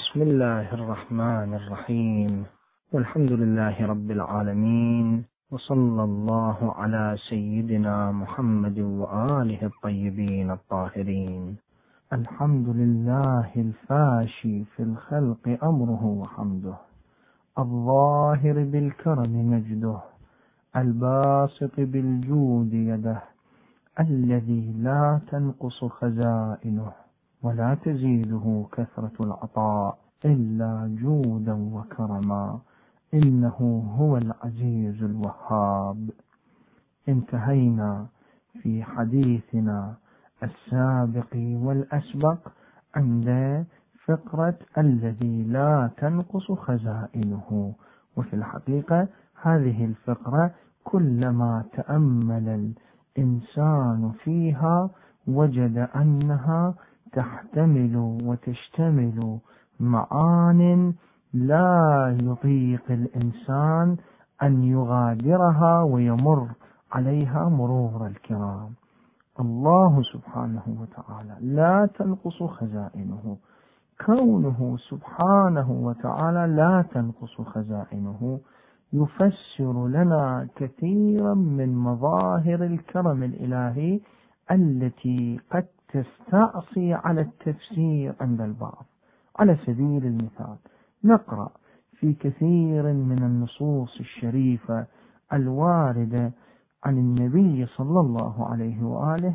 بسم الله الرحمن الرحيم، والحمد لله رب العالمين، وصلى الله على سيدنا محمد وآله الطيبين الطاهرين. الحمد لله الفاشي في الخلق أمره وحمده، الظاهر بالكرم مجده، الباسط بالجود يده، الذي لا تنقص خزائنه ولا تزيده كثرة العطاء إلا جودا وكرما، إنه هو العزيز الوهاب. انتهينا في حديثنا السابق والأسبق عند فقرة الذي لا تنقص خزائنه، وفي الحقيقة هذه الفقرة كلما تأمل الإنسان فيها وجد أنها تحتمل وتشتمل معان لا يطيق الإنسان أن يغادرها ويمر عليها مرور الكرام. الله سبحانه وتعالى لا تنقص خزائنه، كونه سبحانه وتعالى لا تنقص خزائنه يفسر لنا كثيرا من مظاهر الكرم الإلهي التي قد تستعصي على التفسير عند البعض. على سبيل المثال نقرأ في كثير من النصوص الشريفة الواردة عن النبي صلى الله عليه وآله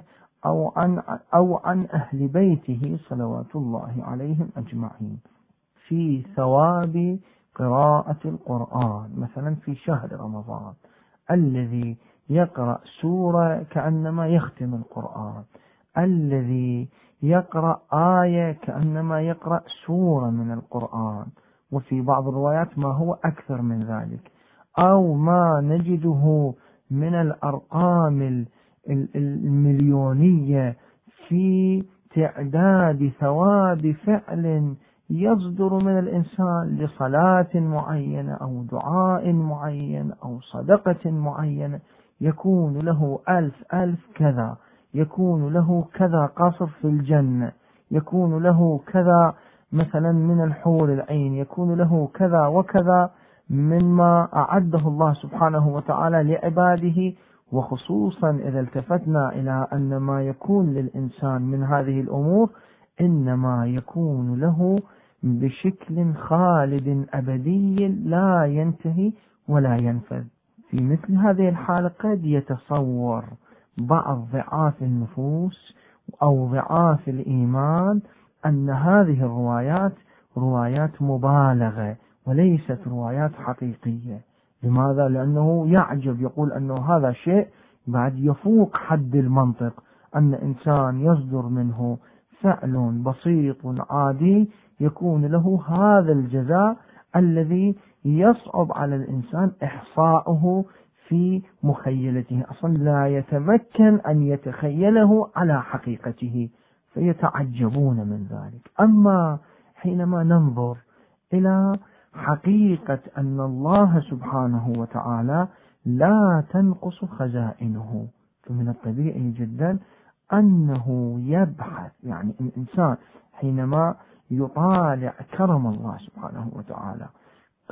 أو عن أهل بيته صلوات الله عليهم أجمعين في ثواب قراءة القرآن، مثلا في شهر رمضان الذي يقرأ سورة كأنما يختم القرآن، الذي يقرأ آية كأنما يقرأ سورة من القرآن، وفي بعض الروايات ما هو أكثر من ذلك، أو ما نجده من الأرقام المليونية في تعداد ثواب فعل يصدر من الإنسان لصلاة معينة أو دعاء معين أو صدقة معينة، يكون له 1000 كذا، يكون له كذا قصر في الجنة، يكون له كذا مثلا من الحور العين، يكون له كذا وكذا مما أعده الله سبحانه وتعالى لعباده. وخصوصا إذا التفتنا إلى أن ما يكون للإنسان من هذه الأمور إنما يكون له بشكل خالد أبدي لا ينتهي ولا ينفذ. في مثل هذه الحالة قد يتصور بعض ضعاف النفوس أو ضعاف الإيمان أن هذه الروايات روايات مبالغة وليست روايات حقيقية. لماذا؟ لأنه يعجب، يقول أنه هذا شيء بعد يفوق حد المنطق، أن إنسان يصدر منه فعل بسيط عادي يكون له هذا الجزاء الذي يصعب على الإنسان إحصاؤه في مخيلته، أصلا لا يتمكن أن يتخيله على حقيقته، فيتعجبون من ذلك. أما حينما ننظر إلى حقيقة أن الله سبحانه وتعالى لا تنقص خزائنه، فمن الطبيعي جدا أنه يبحث، يعني الإنسان حينما يطالع كرم الله سبحانه وتعالى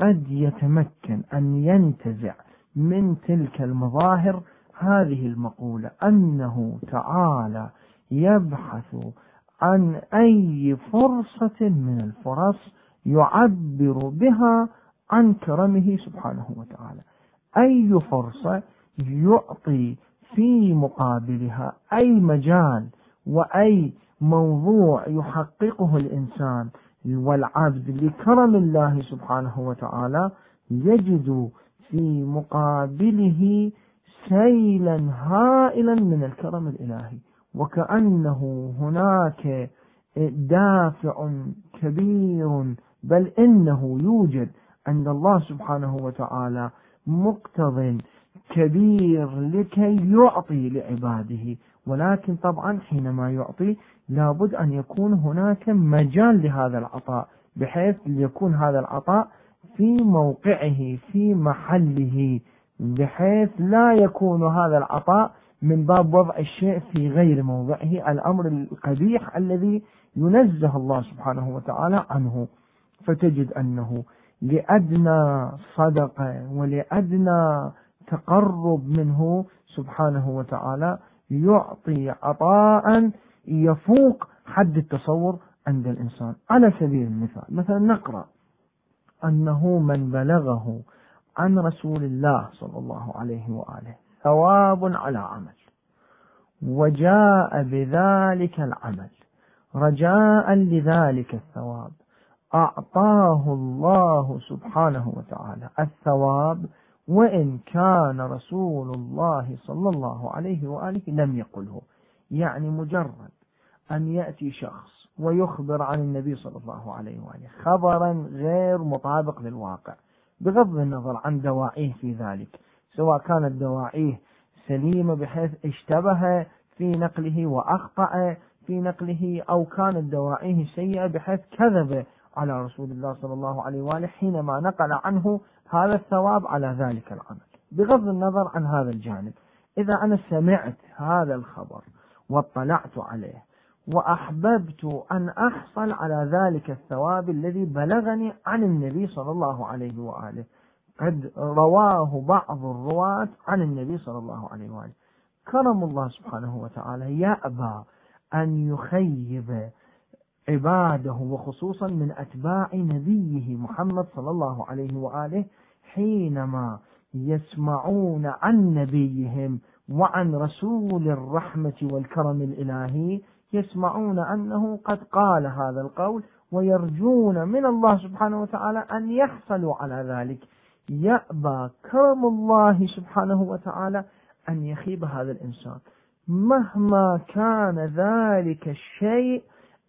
قد يتمكن أن ينتزع من تلك المظاهر هذه المقولة، أنه تعالى يبحث عن أي فرصة من الفرص يعبر بها عن كرمه سبحانه وتعالى، أي فرصة يعطي في مقابلها أي مجال وأي موضوع يحققه الإنسان والعبد لكرم الله سبحانه وتعالى، يجد في مقابله سيلا هائلا من الكرم الإلهي، وكأنه هناك دافع كبير، بل إنه يوجد عند الله سبحانه وتعالى مقتضٍ كبير لكي يعطي لعباده. ولكن طبعا حينما يعطي لابد أن يكون هناك مجال لهذا العطاء، بحيث يكون هذا العطاء في موقعه في محله، بحيث لا يكون هذا العطاء من باب وضع الشيء في غير موضعه، الأمر القبيح الذي ينزه الله سبحانه وتعالى عنه. فتجد أنه لأدنى صدقة ولأدنى تقرب منه سبحانه وتعالى يعطي عطاء يفوق حد التصور عند الإنسان. على سبيل المثال مثلا نقرأ أنه من بلغه عن رسول الله صلى الله عليه وآله ثواب على عمل وجاء بذلك العمل رجاء لذلك الثواب، أعطاه الله سبحانه وتعالى الثواب وإن كان رسول الله صلى الله عليه وآله لم يقله. يعني مجرد أن يأتي شخص ويخبر عن النبي صلى الله عليه وآله خبرا غير مطابق للواقع بغض النظر عن دواعيه في ذلك، سواء كانت دواعيه سليمة بحيث اشتبه في نقله وأخطأ في نقله، أو كانت دواعيه سيئة بحيث كذب على رسول الله صلى الله عليه وآله حينما نقل عنه هذا الثواب على ذلك العمل. بغض النظر عن هذا الجانب، إذا أنا سمعت هذا الخبر واطلعت عليه وأحببت أن أحصل على ذلك الثواب الذي بلغني عن النبي صلى الله عليه وآله، قد رواه بعض الرواة عن النبي صلى الله عليه وآله، كرم الله سبحانه وتعالى يأبى أن يخيب عباده وخصوصا من أتباع نبيه محمد صلى الله عليه وآله حينما يسمعون عن نبيهم وعن رسول الرحمة والكرم الإلهي، يسمعون أنه قد قال هذا القول ويرجون من الله سبحانه وتعالى أن يحصلوا على ذلك. يأبى كرم الله سبحانه وتعالى أن يخيب هذا الإنسان مهما كان ذلك الشيء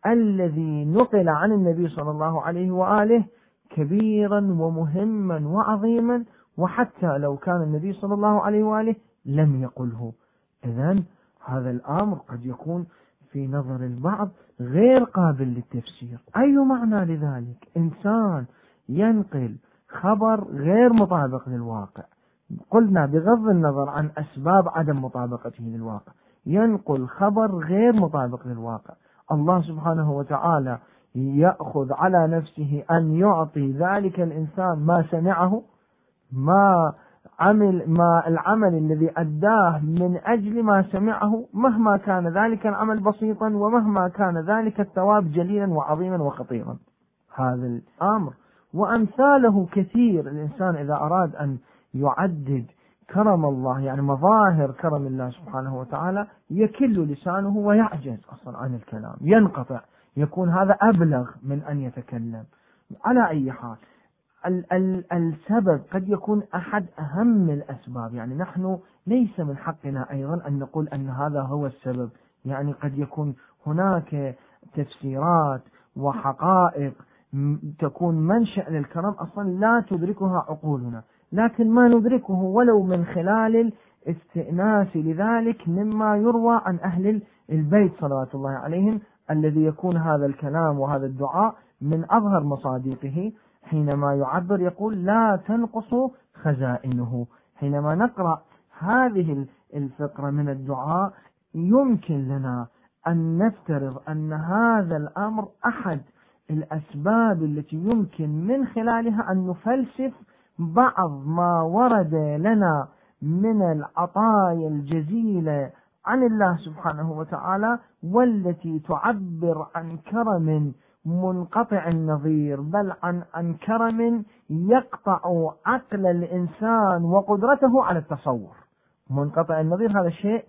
الذي نقل عن النبي صلى الله عليه وآله كبيرا ومهما وعظيما، وحتى لو كان النبي صلى الله عليه وآله لم يقله. إذن هذا الأمر قد يكون في نظر البعض غير قابل للتفسير. أي معنى لذلك؟ إنسان ينقل خبر غير مطابق للواقع، قلنا بغض النظر عن أسباب عدم مطابقته للواقع، ينقل خبر غير مطابق للواقع، الله سبحانه وتعالى يأخذ على نفسه أن يعطي ذلك الإنسان ما سمعه، ما العمل الذي أداه من أجل ما سمعه، مهما كان ذلك العمل بسيطا ومهما كان ذلك الثواب جليلا وعظيما وخطيرا. هذا الأمر وأمثاله كثير. الإنسان إذا أراد أن يعدد كرم الله، يعني مظاهر كرم الله سبحانه وتعالى، يكل لسانه ويعجز أصلا عن الكلام، ينقطع، يكون هذا أبلغ من أن يتكلم. على أي حال السبب قد يكون أحد أهم الأسباب، يعني نحن ليس من حقنا أيضا أن نقول أن هذا هو السبب، يعني قد يكون هناك تفسيرات وحقائق تكون منشأ للكرم أصلا لا تدركها عقولنا، لكن ما ندركه ولو من خلال الاستئناس لذلك مما يروى عن أهل البيت صلوات الله عليهم، الذي يكون هذا الكلام وهذا الدعاء من أظهر مصادقه حينما يعبر يقول لا تنقص خزائنه. حينما نقرأ هذه الفقرة من الدعاء يمكن لنا أن نفترض أن هذا الأمر أحد الأسباب التي يمكن من خلالها أن نفلسف بعض ما ورد لنا من العطايا الجزيلة عن الله سبحانه وتعالى، والتي تعبر عن كرم منقطع النظير، بل عن كرم يقطع عقل الإنسان وقدرته على التصور. منقطع النظير هذا الشيء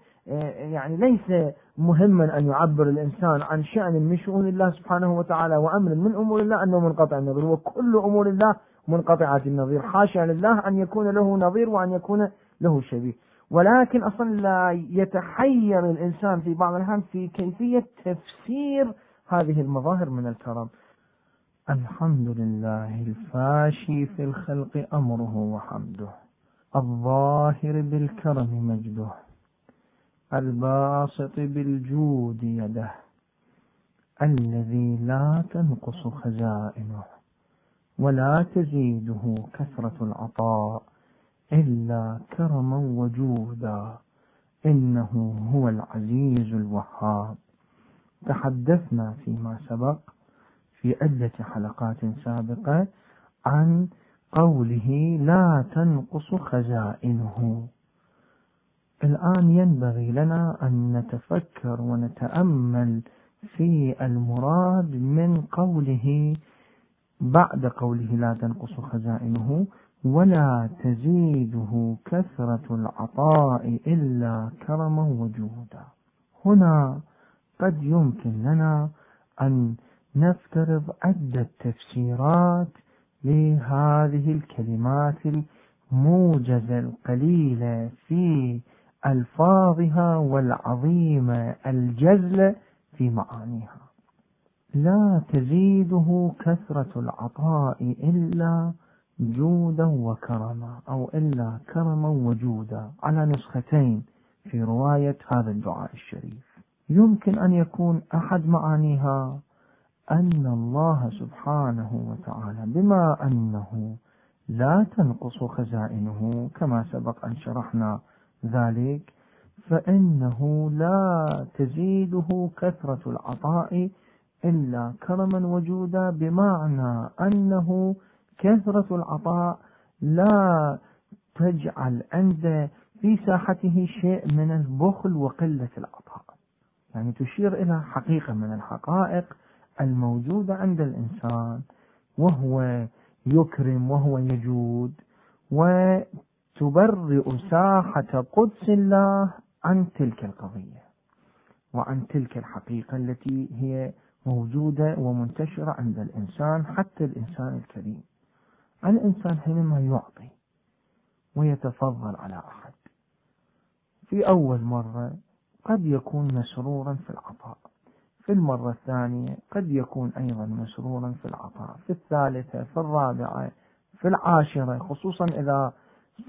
يعني ليس مهما أن يعبر الإنسان عن شأن من شؤون الله سبحانه وتعالى وأمر من أمور الله أنه منقطع النظير، وكل أمور الله منقطعة النظير، حاشا لله أن يكون له نظير وأن يكون له شبيه. ولكن أصلا لا يتحير الإنسان في بعض الأحيان في كيفية تفسير هذه المظاهر من الكرم. الحمد لله الفاشي في الخلق أمره وحمده، الظاهر بالكرم مجده، الباسط بالجود يده، الذي لا تنقص خزائنه ولا تزيده كثرة العطاء إلا كرما وجودا، إنه هو العزيز الوهاب. تحدثنا فيما سبق في عدة حلقات سابقة عن قوله لا تنقص خزائنه. الآن ينبغي لنا أن نتفكر ونتأمل في المراد من قوله بعد قوله لا تنقص خزائنه ولا تزيده كثرة العطاء إلا كرما وجودا. هنا قد يمكن لنا أن نفترض عدة تفسيرات لهذه الكلمات الموجزة القليلة في ألفاظها والعظيمة الجزلة في معانيها. لا تزيده كثرة العطاء إلا جودا وكرما أو إلا كرما وجودا على نسختين في رواية هذا الدعاء الشريف. يمكن أن يكون أحد معانيها أن الله سبحانه وتعالى بما أنه لا تنقص خزائنه كما سبق أن شرحنا ذلك، فإنه لا تزيده كثرة العطاء إلا كرما وجودا، بمعنى أنه كثرة العطاء لا تجعل عند في ساحته شيء من البخل وقلة العطاء، يعني تشير إلى حقيقة من الحقائق الموجودة عند الإنسان، وهو يكرم وهو يجود، وتبرئ ساحة قدس الله عن تلك القضية وعن تلك الحقيقة التي هي موجودة ومنتشرة عند الإنسان. حتى الإنسان الكريم، الإنسان حينما يعطي ويتفضل على أحد في أول مرة قد يكون مسرورا في العطاء، في المرة الثانية قد يكون أيضا مسرورا في العطاء، في الثالثة، في الرابعة، في العاشرة، خصوصا إذا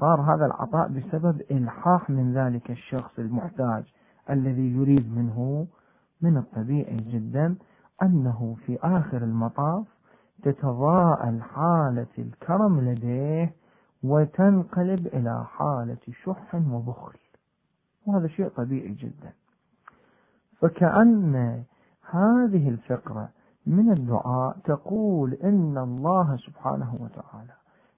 صار هذا العطاء بسبب إلحاح من ذلك الشخص المحتاج الذي يريد منه. من الطبيعي جدا أنه في آخر المطاف تتضاءل حالة الكرم لديه وتنقلب إلى حالة شح وبخل، وهذا شيء طبيعي جدا. فكأن هذه الفقرة من الدعاء تقول إن الله سبحانه وتعالى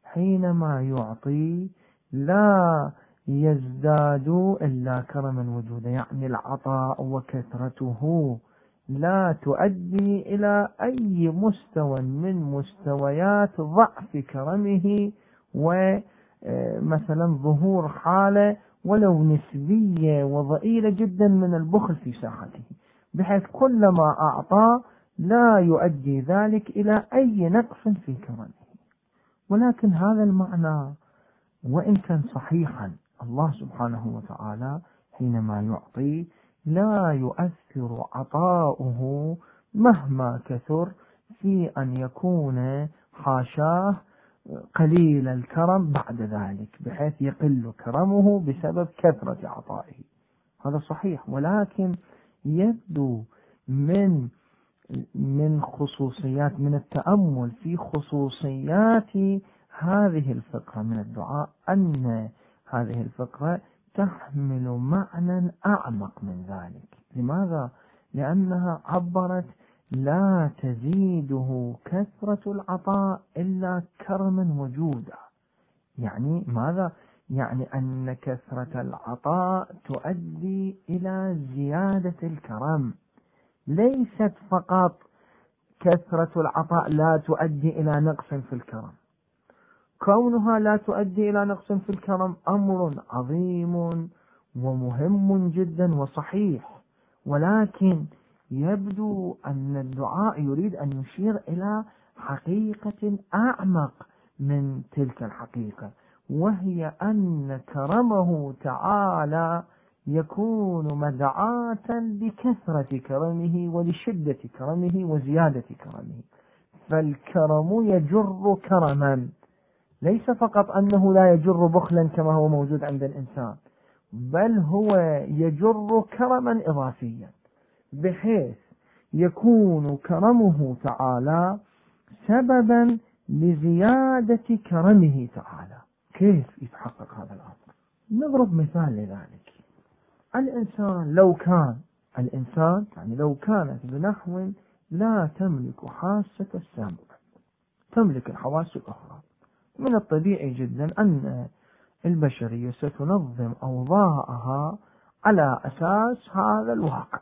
حينما يعطي لا يزداد إلا كرما وجودا، يعني العطاء وكثرته لا تؤدي إلى أي مستوى من مستويات ضعف كرمه ومثلا ظهور حالة ولو نسبية وضئيلة جدا من البخل في ساحته، بحيث كلما أعطى لا يؤدي ذلك إلى أي نقص في كرمه. ولكن هذا المعنى وإن كان صحيحا، الله سبحانه وتعالى حينما يعطي لا يؤثر عطاؤه مهما كثر في أن يكون حاشاه قليل الكرم بعد ذلك، بحيث يقل كرمه بسبب كثرة عطائه. هذا صحيح، ولكن يبدو من خصوصيات، من التأمل في خصوصيات هذه الفقرة من الدعاء، أن هذه الفقرة تحمل معنى أعمق من ذلك. لماذا؟ لأنها عبرت لا تزيده كثرة العطاء إلا كرما وجودا، يعني ماذا؟ يعني أن كثرة العطاء تؤدي إلى زيادة الكرم، ليست فقط كثرة العطاء لا تؤدي إلى نقص في الكرم. كونها لا تؤدي إلى نقص في الكرم أمر عظيم ومهم جدا وصحيح، ولكن يبدو أن الدعاء يريد أن يشير إلى حقيقة أعمق من تلك الحقيقة، وهي أن كرمه تعالى يكون مدعاة لكثرة كرمه ولشدة كرمه وزيادة كرمه، فالكرم يجر كرما، ليس فقط أنه لا يجر بخلا كما هو موجود عند الإنسان، بل هو يجر كرما إضافيا، بحيث يكون كرمه تعالى سببا لزيادة كرمه تعالى. كيف يتحقق هذا الأمر؟ نضرب مثال لذلك. الإنسان لو كان يعني لو كانت بنحو لا تملك حاسة السامع، تملك الحواس الأخرى. من الطبيعي جدا أن البشرية ستنظم أوضاعها على أساس هذا الواقع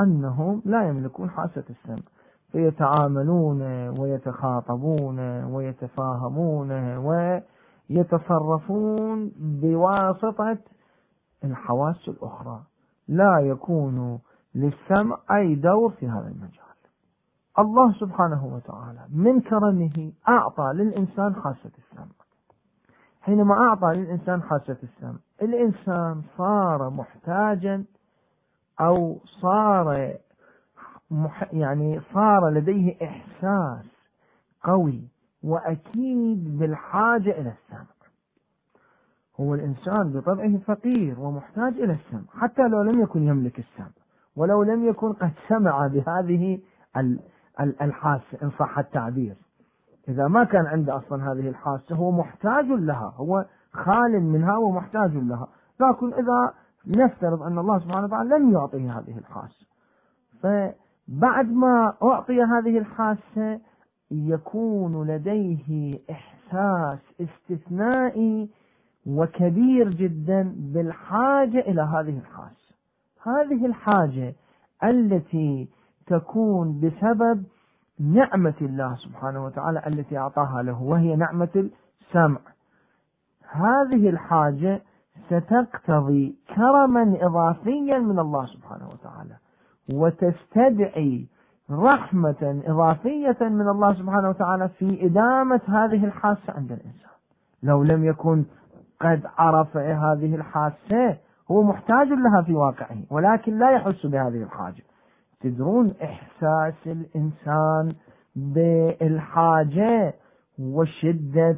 أنهم لا يملكون حاسة السمع، فيتعاملون ويتخاطبون ويتفاهمون ويتصرفون بواسطة الحواس الأخرى، لا يكون للسمع أي دور في هذا المجال. الله سبحانه وتعالى من كرمه أعطى للإنسان حاسة السمع. حينما أعطى للإنسان حاسة السمع، الإنسان صار محتاجا أو صار يعني صار لديه إحساس قوي وأكيد بالحاجة إلى السمع. هو الإنسان بطبعه فقير ومحتاج إلى السمع، حتى لو لم يكن يملك السمع ولو لم يكن قد سمع بهذه الحاسة إن صح التعبير. إذا ما كان عنده أصلا هذه الحاسة هو محتاج لها، هو خال منها ومحتاج لها، لكن إذا نفترض أن الله سبحانه وتعالى لم يعطيه هذه الحاسة، فبعد ما أعطي هذه الحاسة يكون لديه إحساس استثنائي وكبير جدا بالحاجة إلى هذه الحاسة. هذه الحاجة التي تكون بسبب نعمة الله سبحانه وتعالى التي أعطاها له، وهي نعمة السمع، هذه الحاجة ستقتضي كرما إضافيا من الله سبحانه وتعالى، وتستدعي رحمة إضافية من الله سبحانه وتعالى في إدامة هذه الحاسة عند الإنسان. لو لم يكن قد عرف هذه الحاسة هو محتاج لها في واقعه، ولكن لا يحس بهذه الحاجة. تدرون إحساس الإنسان بالحاجة وشدة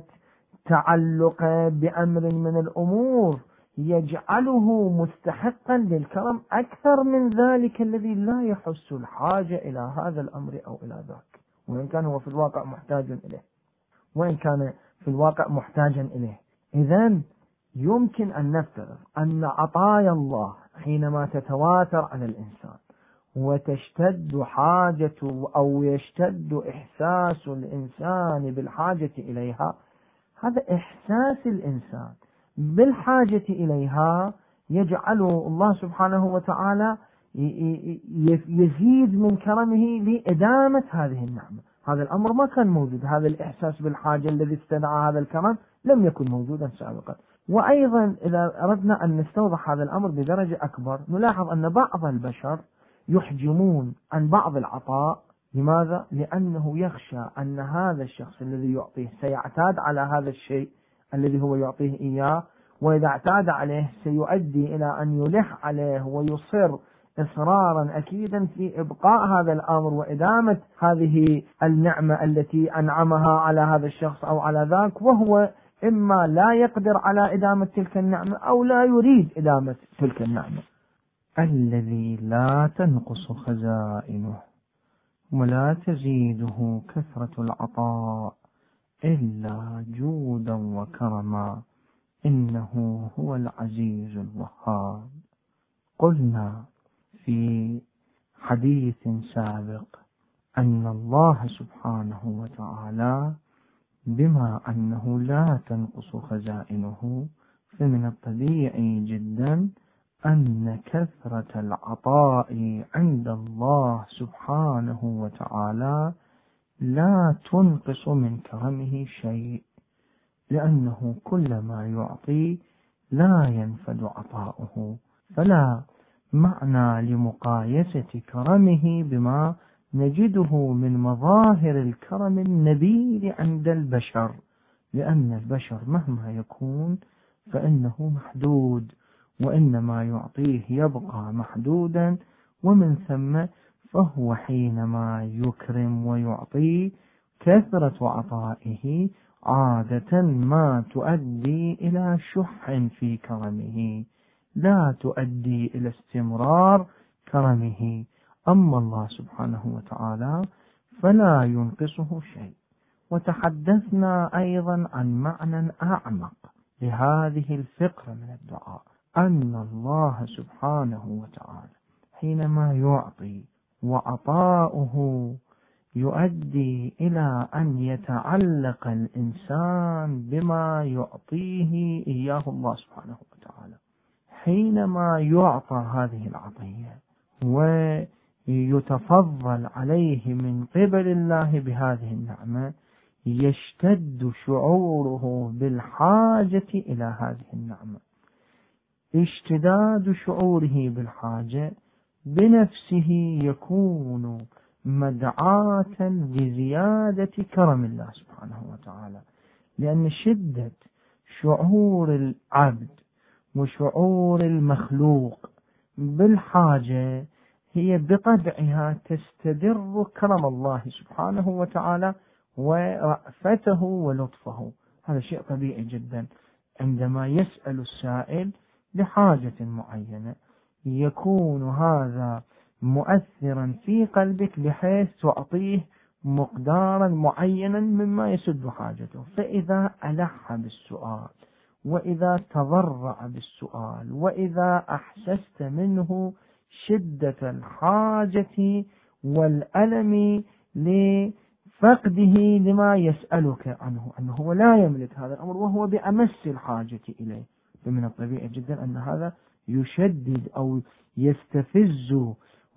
تعلقه بأمر من الأمور يجعله مستحقا للكرم أكثر من ذلك الذي لا يحس الحاجة إلى هذا الأمر أو إلى ذاك، وإن كان هو في الواقع محتاج إليه، وإن كان في الواقع محتاجا إليه. إذن يمكن أن نفترض أن عطايا الله حينما تتواتر على الإنسان وتشتد حاجته أو يشتد إحساس الإنسان بالحاجة إليها، هذا إحساس الإنسان بالحاجة إليها يجعل الله سبحانه وتعالى يزيد من كرمه لإدامة هذه النعمة. هذا الأمر ما كان موجود، هذا الإحساس بالحاجة الذي استدعى هذا الكرم لم يكن موجودا سابقا. وأيضا إذا أردنا أن نستوضح هذا الأمر بدرجة أكبر، نلاحظ أن بعض البشر يحجمون عن بعض العطاء. لماذا؟ لأنه يخشى أن هذا الشخص الذي يعطيه سيعتاد على هذا الشيء الذي هو يعطيه إياه، وإذا اعتاد عليه سيؤدي إلى أن يلح عليه ويصر إصرارا أكيدا في إبقاء هذا الأمر وإدامة هذه النعمة التي أنعمها على هذا الشخص أو على ذاك، وهو إما لا يقدر على إدامة تلك النعمة أو لا يريد إدامة تلك النعمة. الذي لا تنقص خزائنه ولا تزيده كثرة العطاء إلا جودا وكرما، إنه هو العزيز الوهاب. قلنا في حديث سابق أن الله سبحانه وتعالى بما أنه لا تنقص خزائنه، فمن الطبيعي جدا أن كثرة العطاء عند الله سبحانه وتعالى لا تنقص من كرمه شيء، لأنه كلما يعطي لا ينفد عطاؤه، فلا معنى لمقايسة كرمه بما نجده من مظاهر الكرم النبيل عند البشر، لأن البشر مهما يكون فإنه محدود، وإنما يعطيه يبقى محدودا، ومن ثم فهو حينما يكرم ويعطي كثرة عطائه عادة ما تؤدي إلى شح في كرمه، لا تؤدي إلى استمرار كرمه. أما الله سبحانه وتعالى فلا ينقصه شيء. وتحدثنا أيضا عن معنى أعمق لهذه الفقرة من الدعاء، أن الله سبحانه وتعالى حينما يعطي وعطاؤه يؤدي إلى أن يتعلق الإنسان بما يعطيه إياه الله سبحانه وتعالى. حينما يعطى هذه العطية ويتفضل عليه من قبل الله بهذه النعمة، يشتد شعوره بالحاجة إلى هذه النعمة. اشتداد شعوره بالحاجة بنفسه يكون مدعاة لزيادة كرم الله سبحانه وتعالى، لأن شدة شعور العبد وشعور المخلوق بالحاجة هي بطبعها تستدر كرم الله سبحانه وتعالى ورأفته ولطفه. هذا شيء طبيعي جدا. عندما يسأل السائل لحاجة معينة يكون هذا مؤثرا في قلبك بحيث تعطيه مقدارا معينا مما يسد حاجته، فإذا ألح بالسؤال وإذا تضرع بالسؤال وإذا أحسست منه شدة الحاجة والألم لفقده لما يسألك عنه، أنه هو لا يملك هذا الأمر وهو بأمس الحاجة إليه، فمن الطبيعي جدا أن هذا يشدد أو يستفز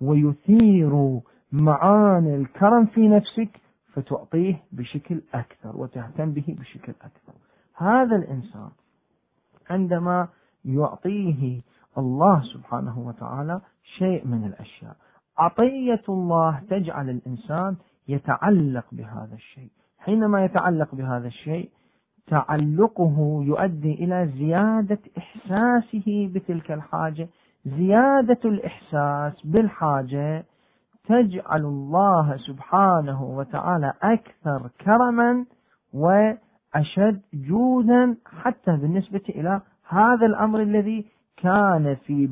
ويثير معاني الكرم في نفسك، فتعطيه بشكل أكثر وتهتم به بشكل أكثر. هذا الإنسان عندما يعطيه الله سبحانه وتعالى شيء من الأشياء، عطية الله تجعل الإنسان يتعلق بهذا الشيء. حينما يتعلق بهذا الشيء، تعلقه يؤدي إلى زيادة إحساسه بتلك الحاجة. زيادة الإحساس بالحاجة تجعل الله سبحانه وتعالى أكثر كرما وأشد جودا حتى بالنسبة إلى هذا الأمر الذي كان في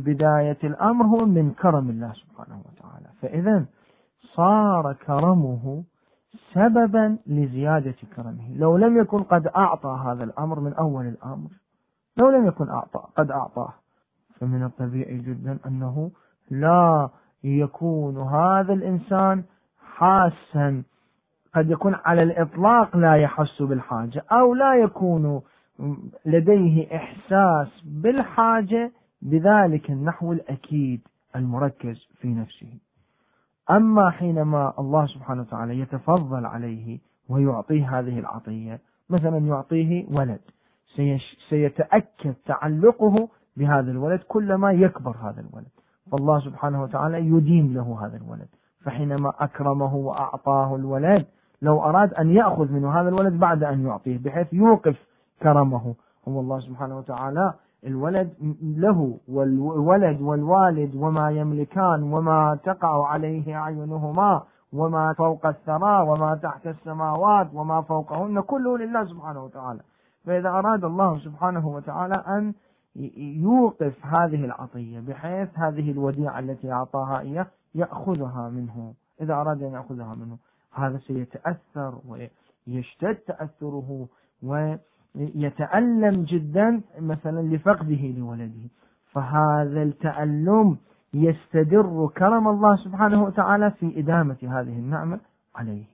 بداية الأمر هو من كرم الله سبحانه وتعالى. فإذا صار كرمه سببا لزيادة كرمه. لو لم يكن قد أعطى هذا الأمر من أول الأمر، لو لم يكن قد أعطاه، فمن الطبيعي جدا أنه لا يكون هذا الإنسان حاسا، قد يكون على الإطلاق لا يحس بالحاجة أو لا يكون لديه إحساس بالحاجة بذلك النحو الأكيد المركز في نفسه. أما حينما الله سبحانه وتعالى يتفضل عليه ويعطيه هذه العطية، مثلا يعطيه ولد، سيتأكد تعلقه بهذا الولد كلما يكبر هذا الولد، فالله سبحانه وتعالى يديم له هذا الولد. فحينما أكرمه وأعطاه الولد، لو أراد أن يأخذ منه هذا الولد بعد أن يعطيه بحيث يوقف كرمه، والله سبحانه وتعالى الولد له، والولد والوالد وما يملكان وما تقع عليه أعينهما وما فوق الثرى وما تحت السماوات وما فوقهن كله لله سبحانه وتعالى. فإذا أراد الله سبحانه وتعالى أن يوقف هذه العطية بحيث هذه الوديعة التي أعطاها إياه يأخذها منه، إذا أراد أن يأخذها منه، هذا سيتأثر ويشتد تأثره ويتألم جدا مثلا لفقده لولده، فهذا التألم يستدر كرم الله سبحانه وتعالى في إدامة هذه النعمة عليه،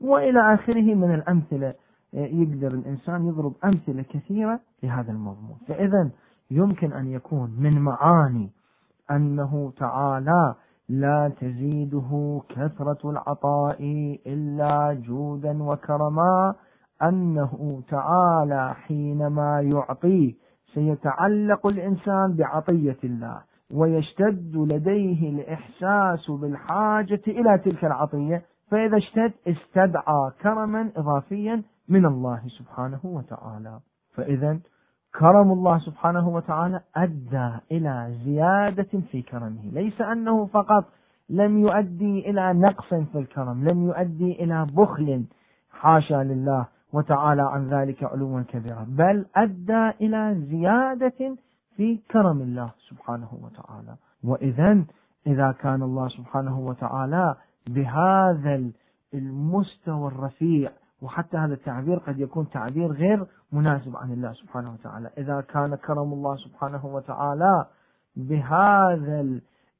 وإلى آخره من الأمثلة. يقدر الإنسان يضرب أمثلة كثيرة لهذا المضمون. فإذا يمكن أن يكون من معاني أنه تعالى لا تزيده كثرة العطاء إلا جودا وكرما، أنه تعالى حينما يعطيه سيتعلق الإنسان بعطية الله ويشتد لديه الإحساس بالحاجة إلى تلك العطية، فإذا اشتد استدعى كرما إضافيا من الله سبحانه وتعالى. فإذا كرم الله سبحانه وتعالى أدى إلى زيادة في كرمه، ليس أنه فقط لم يؤدي إلى نقص في الكرم، لم يؤدي إلى بخل، حاشا لله وتعالى عن ذلك علوا كبيرا، بل أدى إلى زيادة في كرم الله سبحانه وتعالى. وإذا إذا كان الله سبحانه وتعالى بهذا المستوى الرفيع، وحتى هذا التعبير قد يكون تعبير غير مناسب عن الله سبحانه وتعالى، إذا كان كرم الله سبحانه وتعالى بهذا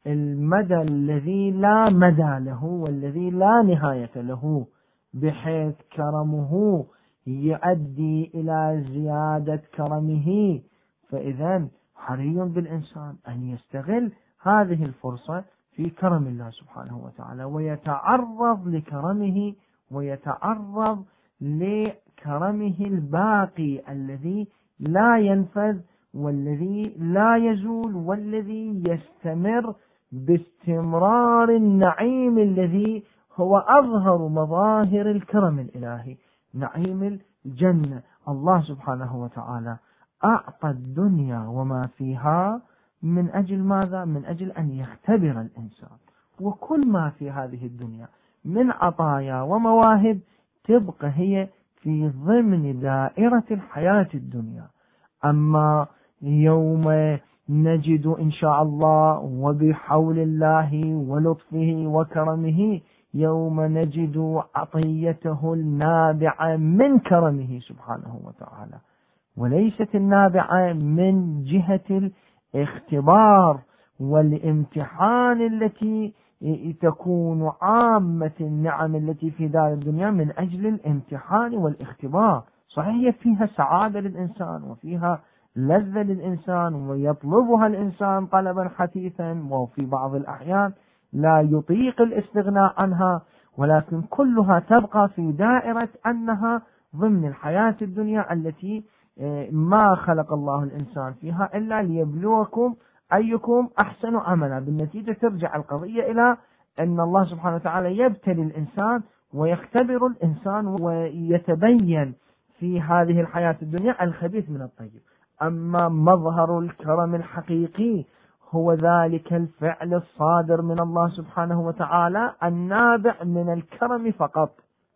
المدى الذي لا مدى له والذي لا نهاية له، بحيث كرمه يؤدي إلى زيادة كرمه. فإذن حري بالإنسان أن يستغل هذه الفرصة في كرم الله سبحانه وتعالى، ويتعرض لكرمه ويتعرض لكرمه الباقي الذي لا ينفذ والذي لا يزول والذي يستمر باستمرار النعيم الذي هو أظهر مظاهر الكرم الإلهي، نعيم الجنة. الله سبحانه وتعالى أعطى الدنيا وما فيها من أجل ماذا؟ من أجل أن يختبر الإنسان، وكل ما في هذه الدنيا من عطايا ومواهب تبقى هي في ضمن دائرة الحياة الدنيا. أما يوم نجد إن شاء الله وبحول الله ولطفه وكرمه، يوم نجد عطيته النابعة من كرمه سبحانه وتعالى، وليست النابعة من جهة الاختبار والامتحان التي تكون عامة النعم التي في دار الدنيا من أجل الامتحان والاختبار. صحيح فيها سعادة للإنسان وفيها لذة للإنسان ويطلبها الإنسان طلبا حثيثا، وفي بعض الأحيان لا يطيق الاستغناء عنها، ولكن كلها تبقى في دائرة أنها ضمن الحياة الدنيا التي ما خلق الله الإنسان فيها إلا ليبلوكم أيكم أحسن عملا. بالنتيجة ترجع القضية إلى أن الله سبحانه وتعالى يبتلي الإنسان ويختبر الإنسان ويتبين في هذه الحياة الدنيا الخبيث من الطيب. أما مظهر الكرم الحقيقي هو ذلك الفعل الصادر من الله سبحانه وتعالى النابع من الكرم فقط،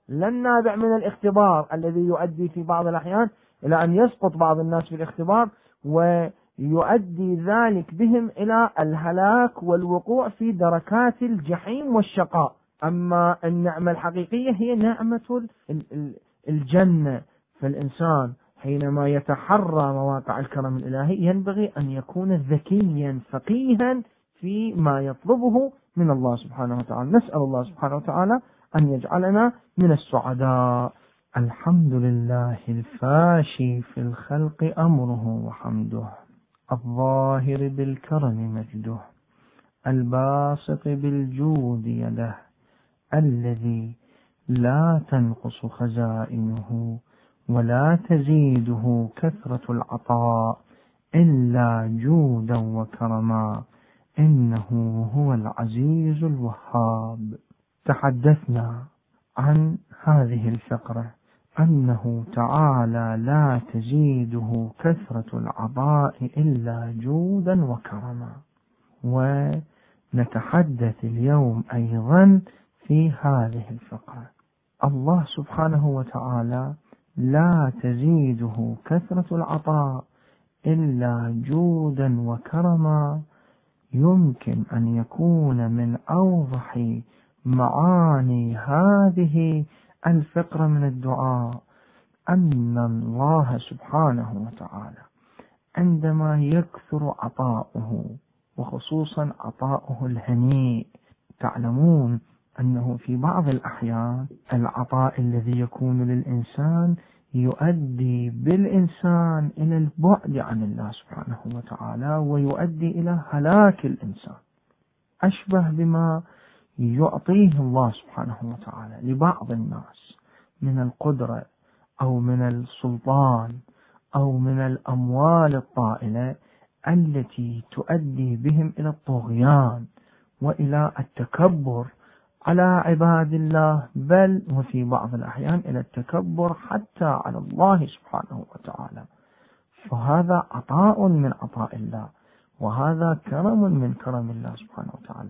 لا النابع من الاختبار الذي يؤدي في بعض الأحيان إلى أن يسقط بعض الناس في الاختبار ويؤدي ذلك بهم إلى الهلاك والوقوع في دركات الجحيم والشقاء. أما النعمة الحقيقية هي نعمة الجنة، فالإنسان حينما يتحرى مواقع الكرم الإلهي ينبغي أن يكون ذكيا فقيها في ما يطلبه من الله سبحانه وتعالى. نسأل الله سبحانه وتعالى أن يجعلنا من السعداء. الحمد لله الفاشي في الخلق أمره وحمده، الظاهر بالكرم مجده، الباسط بالجود يده، الذي لا تنقص خزائنه ولا تزيده كثرة العطاء إلا جودا وكرما، إنه هو العزيز الوهاب. تحدثنا عن هذه الفقرة أنه تعالى لا تزيده كثرة العطاء إلا جودا وكرما، ونتحدث اليوم أيضا في هذه الفقرة الله سبحانه وتعالى لا تزيده كثرة العطاء إلا جودا وكرما. يمكن أن يكون من أوضح معاني هذه الفقرة من الدعاء أن الله سبحانه وتعالى عندما يكثر عطاؤه، وخصوصا عطاؤه الهنيء، تعلمون أنه في بعض الأحيان العطاء الذي يكون للإنسان يؤدي بالإنسان إلى البعد عن الله سبحانه وتعالى ويؤدي إلى هلاك الإنسان، أشبه بما يعطيه الله سبحانه وتعالى لبعض الناس من القدرة أو من السلطان أو من الأموال الطائلة التي تؤدي بهم إلى الطغيان وإلى التكبر على عباد الله، بل وفي بعض الأحيان إلى التكبر حتى على الله سبحانه وتعالى. فهذا عطاء من عطاء الله، وهذا كرم من كرم الله سبحانه وتعالى،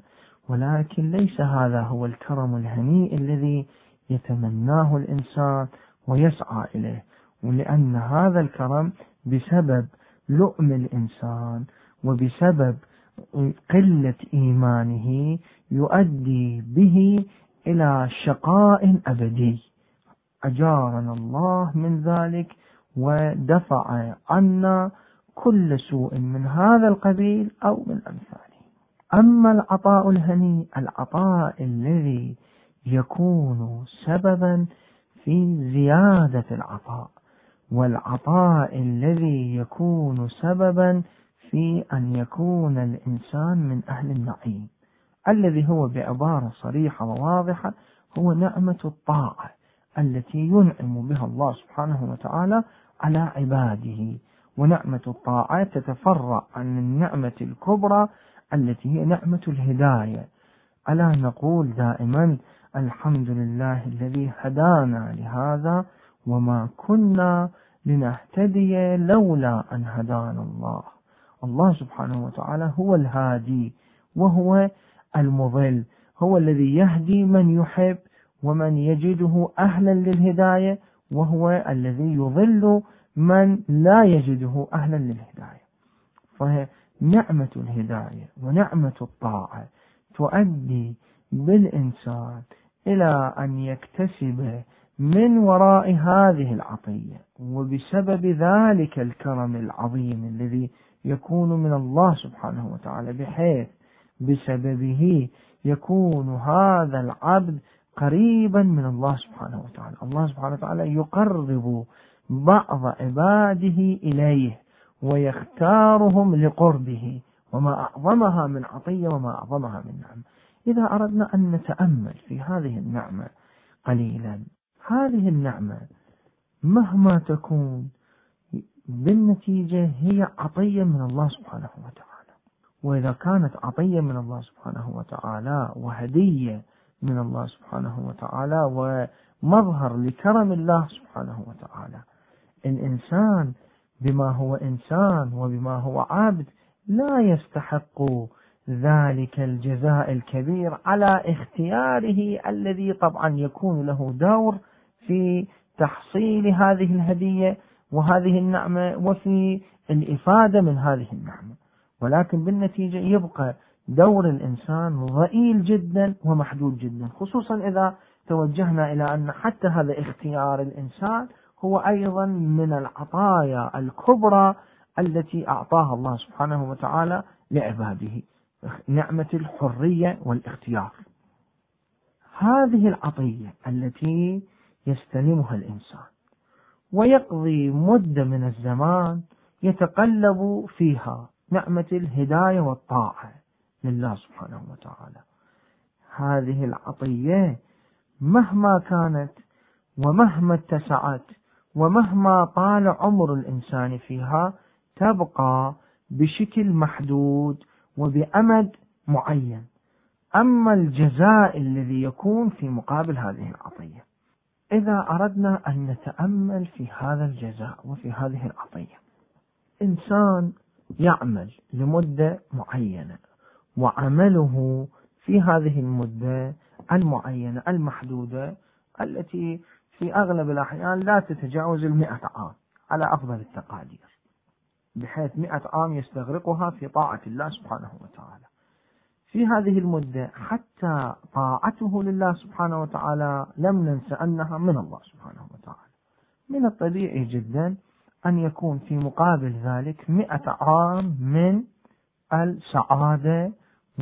ولكن ليس هذا هو الكرم الهنيء الذي يتمناه الإنسان ويسعى إليه، ولأن هذا الكرم بسبب لؤم الإنسان وبسبب قلة إيمانه يؤدي به إلى شقاء أبدي. أجارنا الله من ذلك ودفع عنا كل سوء من هذا القبيل أو من أمثاله. أما العطاء الهني، العطاء الذي يكون سببا في زيادة العطاء، والعطاء الذي يكون سببا في أن يكون الإنسان من أهل النعيم، الذي هو بعبارة صريحة وواضحة هو نعمة الطاعة التي ينعم بها الله سبحانه وتعالى على عباده. ونعمة الطاعة تتفرع عن النعمة الكبرى التي هي نعمة الهداية، ألا نقول دائما الحمد لله الذي هدانا لهذا وما كنا لنهتدي لولا أن هدانا الله. الله سبحانه وتعالى هو الهادي وهو المضل، هو الذي يهدي من يحب ومن يجده أهلا للهداية، وهو الذي يضل من لا يجده أهلا للهداية. فنعمة الهداية ونعمة الطاعة تؤدي بالإنسان إلى أن يكتسب من وراء هذه العطية وبسبب ذلك الكرم العظيم الذي يكون من الله سبحانه وتعالى، بحيث بسببه يكون هذا العبد قريبا من الله سبحانه وتعالى. الله سبحانه وتعالى يقرب بعض عباده إليه ويختارهم لقربه، وما أعظمها من عطية وما أعظمها من نعمة. إذا أردنا أن نتأمل في هذه النعمة قليلا، هذه النعمة مهما تكون بالنتيجة هي عطية من الله سبحانه وتعالى، وإذا كانت عطية من الله سبحانه وتعالى وهدية من الله سبحانه وتعالى ومظهر لكرم الله سبحانه وتعالى، الإنسان بما هو إنسان وبما هو عبد لا يستحق ذلك الجزاء الكبير على اختياره، الذي طبعا يكون له دور في تحصيل هذه الهدية وهذه النعمة وفي الإفادة من هذه النعمة، ولكن بالنتيجة يبقى دور الإنسان ضئيل جدا ومحدود جدا، خصوصا إذا توجهنا إلى أن حتى هذا اختيار الإنسان هو أيضا من العطايا الكبرى التي أعطاها الله سبحانه وتعالى لعباده، نعمة الحرية والاختيار. هذه العطية التي يستلمها الإنسان ويقضي مدة من الزمان يتقلب فيها نعمة الهداية والطاعة لله سبحانه وتعالى، هذه العطية مهما كانت ومهما اتسعت ومهما طال عمر الإنسان فيها تبقى بشكل محدود وبأمد معين. أما الجزاء الذي يكون في مقابل هذه العطية، إذا أردنا أن نتأمل في هذا الجزاء وفي هذه العطية، إنسان يعمل لمدة معينة وعمله في هذه المدة المعينة المحدودة التي في أغلب الأحيان لا تتجاوز 100 عام على أفضل التقادير، بحيث 100 عام يستغرقها في طاعة الله سبحانه وتعالى. في هذه المدة حتى طاعته لله سبحانه وتعالى لم ننسى أنها من الله سبحانه وتعالى، من الطبيعي جدا أن يكون في مقابل ذلك 100 عام من السعادة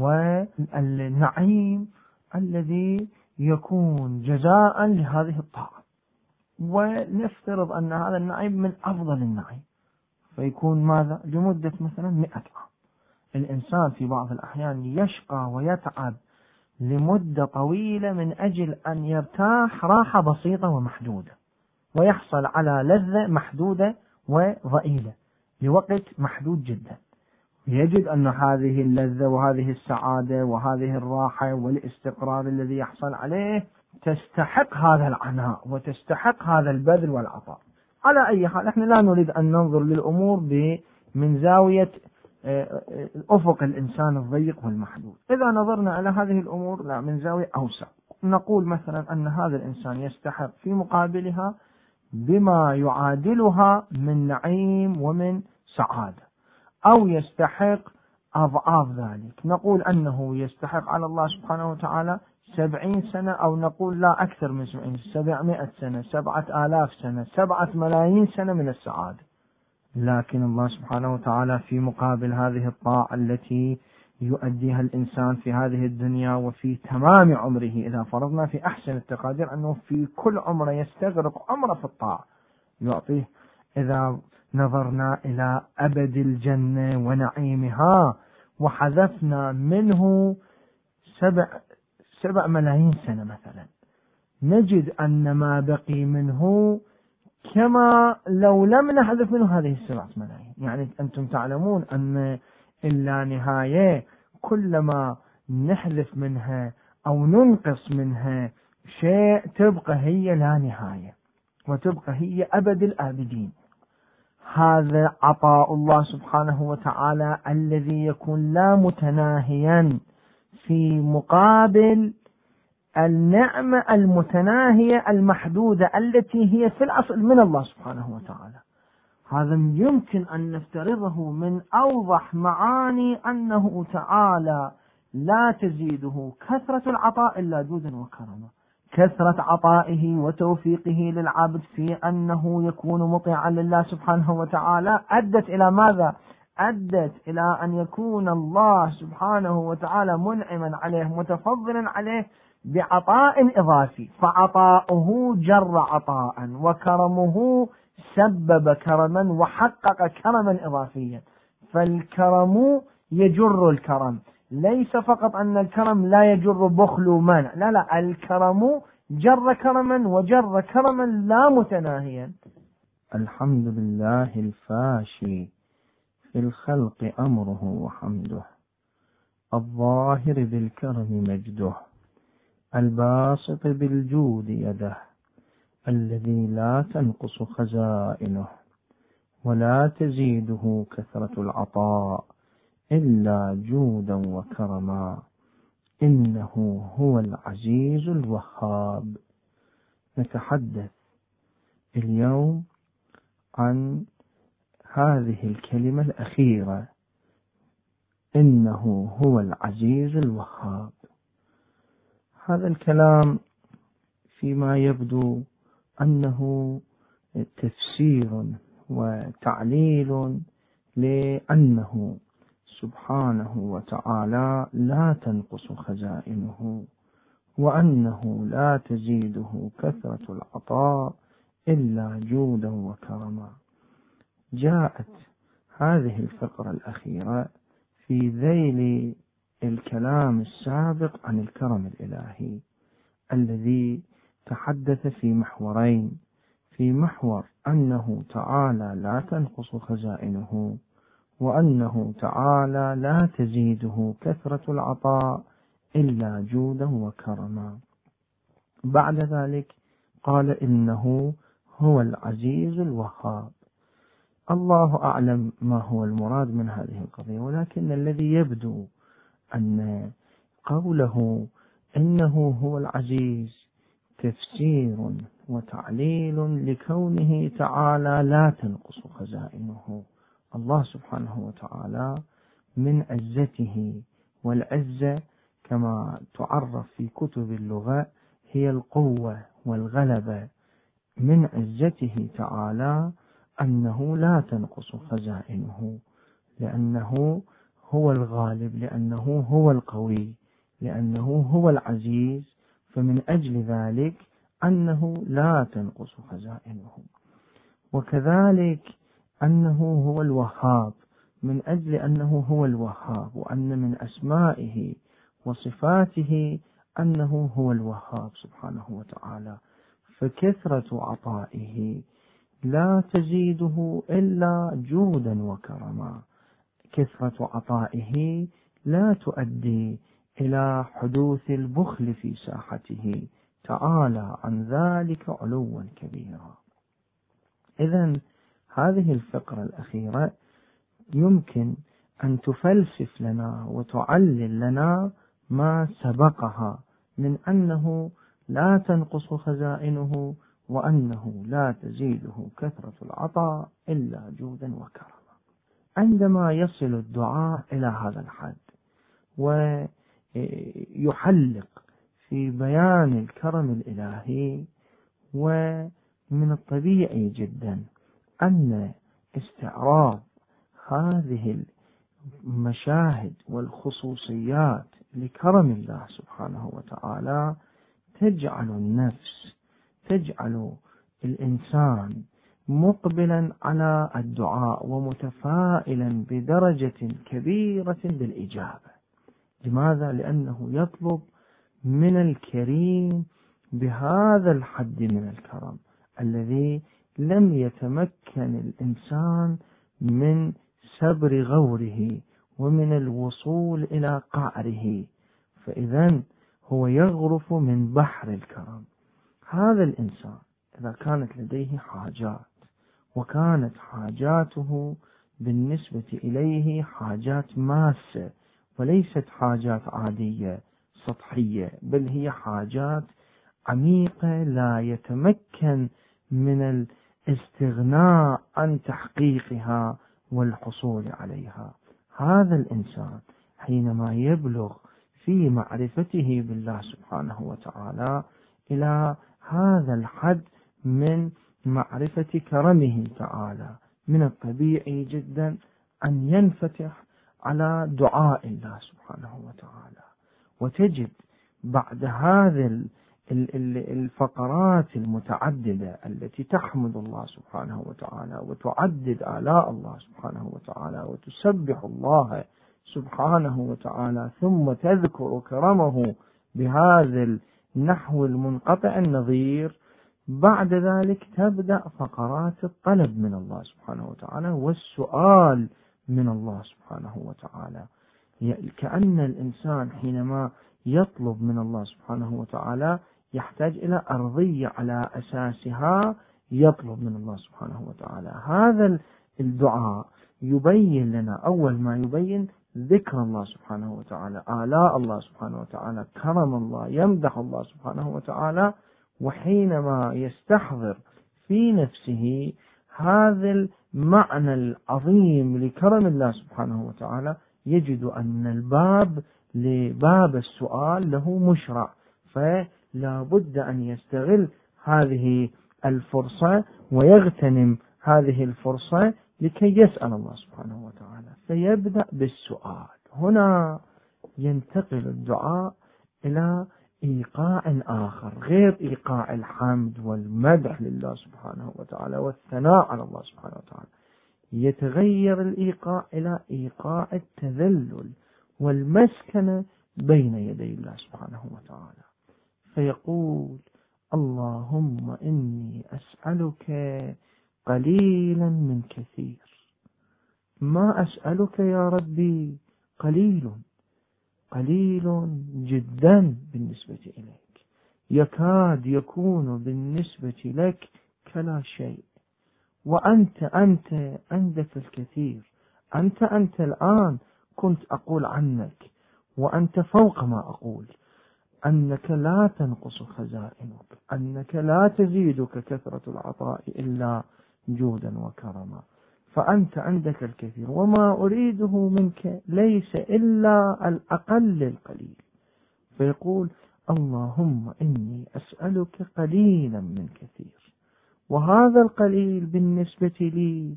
والنعيم الذي يكون جزاء لهذه الطاعة، ونفترض أن هذا النعيم من أفضل النعيم، فيكون ماذا لمدة مثلا 100 عام. الإنسان في بعض الأحيان يشقى ويتعب لمدة طويلة من أجل أن يرتاح راحة بسيطة ومحدودة ويحصل على لذة محدودة وضئيلة لوقت محدود جدا، يجد أن هذه اللذة وهذه السعادة وهذه الراحة والاستقرار الذي يحصل عليه تستحق هذا العناء وتستحق هذا البذل والعطاء. على أي حال احنا لا نريد أن ننظر للأمور من زاوية أفق الإنسان الضيق والمحدود، إذا نظرنا إلى هذه الأمور لا من زاوية أوسع، نقول مثلا أن هذا الإنسان يستحق في مقابلها بما يعادلها من نعيم ومن سعادة، أو يستحق أضعاف ذلك، نقول أنه يستحق على الله سبحانه وتعالى 70 سنة، أو نقول لا أكثر من 70، 700 سنة، 7000 سنة، 7 ملايين سنة من السعادة. لكن الله سبحانه وتعالى في مقابل هذه الطاعة التي يؤديها الإنسان في هذه الدنيا وفي تمام عمره، إذا فرضنا في أحسن التقادير أنه في كل عمره يستغرق عمره في الطاعة يعطيه، إذا نظرنا إلى أبد الجنة ونعيمها وحذفنا منه 7 ملايين سنة مثلا، نجد أن ما بقي منه كما لو لم نحذف منه هذه 7 ملايين. يعني أنتم تعلمون أن اللانهاية كلما نحذف منها أو ننقص منها شيء تبقى هي لا نهاية وتبقى هي أبد الآبدين. هذا عطاء الله سبحانه وتعالى الذي يكون لا متناهيا في مقابل النعمة المتناهية المحدودة التي هي في الأصل من الله سبحانه وتعالى. هذا يمكن أن نفترضه من أوضح معاني أنه تعالى لا تزيده كثرة العطاء إلا جودا وكرما، كثرة عطائه وتوفيقه للعبد في أنه يكون مطيعا لله سبحانه وتعالى أدت إلى ماذا؟ أدت إلى أن يكون الله سبحانه وتعالى منعما عليه متفضلا عليه بعطاء إضافي، فعطاؤه جر عطاء وكرمه سبب كرما وحقق كرما إضافيا. فالكرم يجر الكرم، ليس فقط أن الكرم لا يجر بخل ومانع، لا لا، الكرم جر كرما وجر كرما لا متناهيا. الحمد لله الفاشي في الخلق أمره وحمده، الظاهر بالكرم مجده، الباسط بالجود يده، الذي لا تنقص خزائنه ولا تزيده كثرة العطاء إلا جودا وكرما، إنه هو العزيز الوهاب. نتحدث اليوم عن هذه الكلمة الأخيرة، إنه هو العزيز الوهاب. هذا الكلام فيما يبدو أنه تفسير وتعليل لأنه سبحانه وتعالى لا تنقص خزائنه، وأنه لا تزيده كثرة العطاء إلا جودا وكرما. جاءت هذه الفقرة الأخيرة في ذيل الكلام السابق عن الكرم الإلهي الذي تحدث في محورين، في محور أنه تعالى لا تنقص خزائنه، وأنه تعالى لا تزيده كثرة العطاء إلا جودا وكرما. بعد ذلك قال إنه هو العزيز الوهاب. الله أعلم ما هو المراد من هذه القضية، ولكن الذي يبدو أن قوله إنه هو العزيز تفسير وتعليل لكونه تعالى لا تنقص خزائنه. الله سبحانه وتعالى من عزته، والعزة كما تعرف في كتب اللغة هي القوة والغلبة، من عزته تعالى أنه لا تنقص خزائنه، لأنه هو الغالب، لأنه هو القوي، لأنه هو العزيز، فمن أجل ذلك أنه لا تنقص خزائنه. وكذلك أنه هو الوهاب من أجل أنه هو الوهاب، وأن من أسمائه وصفاته أنه هو الوهاب سبحانه وتعالى، فكثرة عطائه لا تزيده إلا جودا وكرما، كثرة عطائه لا تؤدي إلى حدوث البخل في ساحته، تعالى عن ذلك علوا كبيرا. إذن هذه الفقرة الأخيرة يمكن أن تفلسف لنا وتعلل لنا ما سبقها من أنه لا تنقص خزائنه، وأنه لا تزيده كثرة العطاء إلا جودا وكرما. عندما يصل الدعاء إلى هذا الحد ويحلق في بيان الكرم الإلهي، ومن الطبيعي جدا أن استعراض هذه المشاهد والخصوصيات لكرم الله سبحانه وتعالى تجعل النفس، تجعل الإنسان مقبلا على الدعاء ومتفائلا بدرجة كبيرة بالإجابة. لماذا؟ لأنه يطلب من الكريم بهذا الحد من الكرم الذي لم يتمكن الإنسان من سبر غوره ومن الوصول إلى قعره، فإذا هو يغرف من بحر الكرم. هذا الإنسان إذا كانت لديه حاجات وكانت حاجاته بالنسبة إليه حاجات ماسة وليست حاجات عادية سطحية، بل هي حاجات عميقة لا يتمكن من الاستغناء عن تحقيقها والحصول عليها، هذا الإنسان حينما يبلغ في معرفته بالله سبحانه وتعالى إلى هذا الحد من معرفة كرمه تعالى، من الطبيعي جدا أن ينفتح على دعاء الله سبحانه وتعالى. وتجد بعد هذا الفقرات المتعددة التي تحمد الله سبحانه وتعالى وتعدد آلاء الله سبحانه وتعالى وتسبح الله سبحانه وتعالى ثم تذكر كرمه بهذا النحو المنقطع النظير، بعد ذلك تبدأ فقرات الطلب من الله سبحانه وتعالى والسؤال من الله سبحانه وتعالى. كأن الإنسان حينما يطلب من الله سبحانه وتعالى يحتاج إلى أرضية على أساسها يطلب من الله سبحانه وتعالى. هذا الدعاء يبين لنا أول ما يبين ذكر الله سبحانه وتعالى، آلاء الله سبحانه وتعالى، كرم الله، يمدح الله سبحانه وتعالى، وحينما يستحضر في نفسه هذا المعنى العظيم لكرم الله سبحانه وتعالى يجد أن الباب لباب السؤال له مشرع، فلا بد أن يستغل هذه الفرصة ويغتنم هذه الفرصة لكي يسأل الله سبحانه وتعالى، فيبدأ بالسؤال. هنا ينتقل الدعاء إلى إيقاع آخر غير إيقاع الحمد والمدح لله سبحانه وتعالى والثناء على الله سبحانه وتعالى، يتغير الإيقاع إلى إيقاع التذلل والمسكنة بين يدي الله سبحانه وتعالى، فيقول: اللهم إني أسألك قليلا من كثير، ما أسألك يا ربي قليل، قليل جدا بالنسبة إليك، يكاد يكون بالنسبة لك كلا شيء، وأنت عندك الكثير، أنت الآن كنت أقول عنك وأنت فوق ما أقول أنك لا تنقص خزائنك، أنك لا تزيدك كثرة العطاء إلا جودا وكرما، فأنت عندك الكثير وما أريده منك ليس إلا الأقل القليل. فيقول: اللهم إني أسألك قليلا من كثير، وهذا القليل بالنسبة لي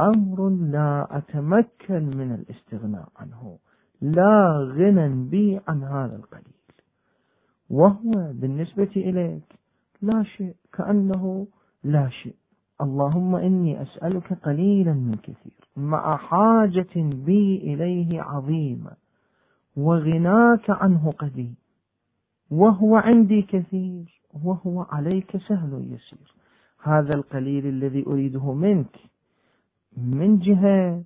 أمر لا أتمكن من الاستغناء عنه، لا غنى بي عن هذا القليل، وهو بالنسبة إليك لا شيء، كأنه لا شيء. اللهم إني أسألك قليلا من كثير، مع حاجة بي إليه عظيمة وغناك عنه قدير، وهو عندي كثير وهو عليك سهل يسير. هذا القليل الذي أريده منك من جهة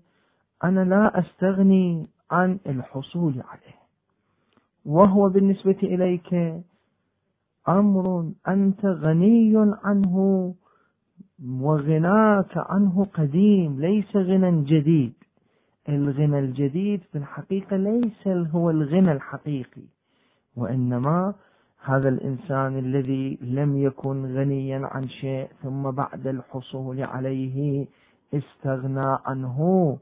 أنا لا أستغني عن الحصول عليه، وهو بالنسبة إليك أمر أنت غني عنه وغناك عنه قديم، ليس غنى جديد. الغنى الجديد في الحقيقة ليس هو الغنى الحقيقي، وإنما هذا الإنسان الذي لم يكن غنيا عن شيء ثم بعد الحصول عليه استغنى عنه،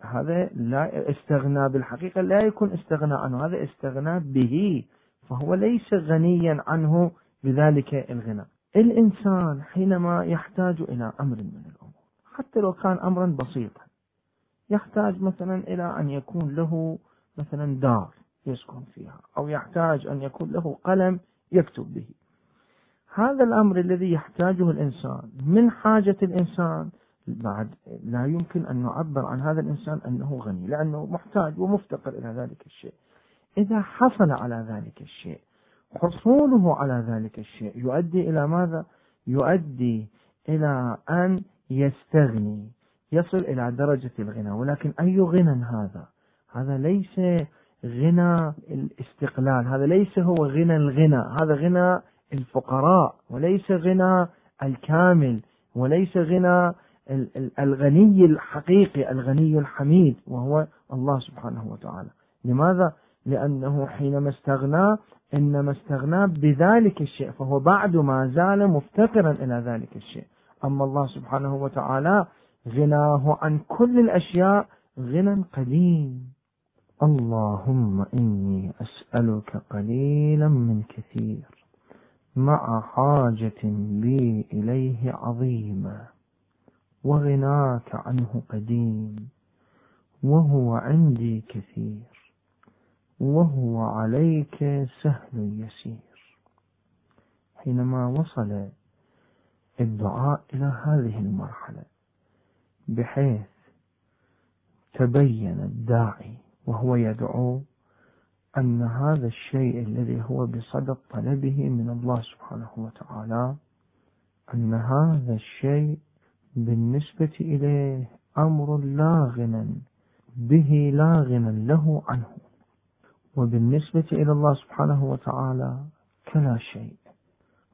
هذا لا استغنى بالحقيقة، لا يكون استغنى عنه، هذا استغنى به، فهو ليس غنيا عنه بذلك الغنى. الإنسان حينما يحتاج إلى أمر من الأمور حتى لو كان أمرا بسيطا، يحتاج مثلا إلى أن يكون له مثلا دار يسكن فيها، أو يحتاج أن يكون له قلم يكتب به. هذا الأمر الذي يحتاجه الإنسان من حاجة الإنسان، بعد لا يمكن أن نعبر عن هذا الإنسان أنه غني، لأنه محتاج ومفتقر إلى ذلك الشيء. إذا حصل على ذلك الشيء، حصوله على ذلك الشيء يؤدي إلى ماذا؟ يؤدي إلى أن يستغني، يصل إلى درجة الغنى. ولكن أي غنى هذا؟ هذا ليس غنى الاستقلال، هذا ليس هو غنى الغنى، هذا غنى الفقراء، وليس غنى الكامل، وليس غنى الغني الحقيقي، الغني الحميد، وهو الله سبحانه وتعالى. لماذا؟ لأنه حينما استغنى، إنما استغنى بذلك الشيء، فهو بعد ما زال مفتقرا إلى ذلك الشيء. أما الله سبحانه وتعالى غناه عن كل الأشياء غنى قديم. اللهم إني أسألك قليلا من كثير، مع حاجة بي إليه عظيمة، وغناك عنه قديم، وهو عندي كثير، وهو عليك سهل يسير. حينما وصل الدعاء إلى هذه المرحلة بحيث تبين الداعي وهو يدعو أن هذا الشيء الذي هو بصدد طلبه من الله سبحانه وتعالى، أن هذا الشيء بالنسبة إليه أمر لا غنى به، لا غنى له عنه، وبالنسبة إلى الله سبحانه وتعالى كلا شيء.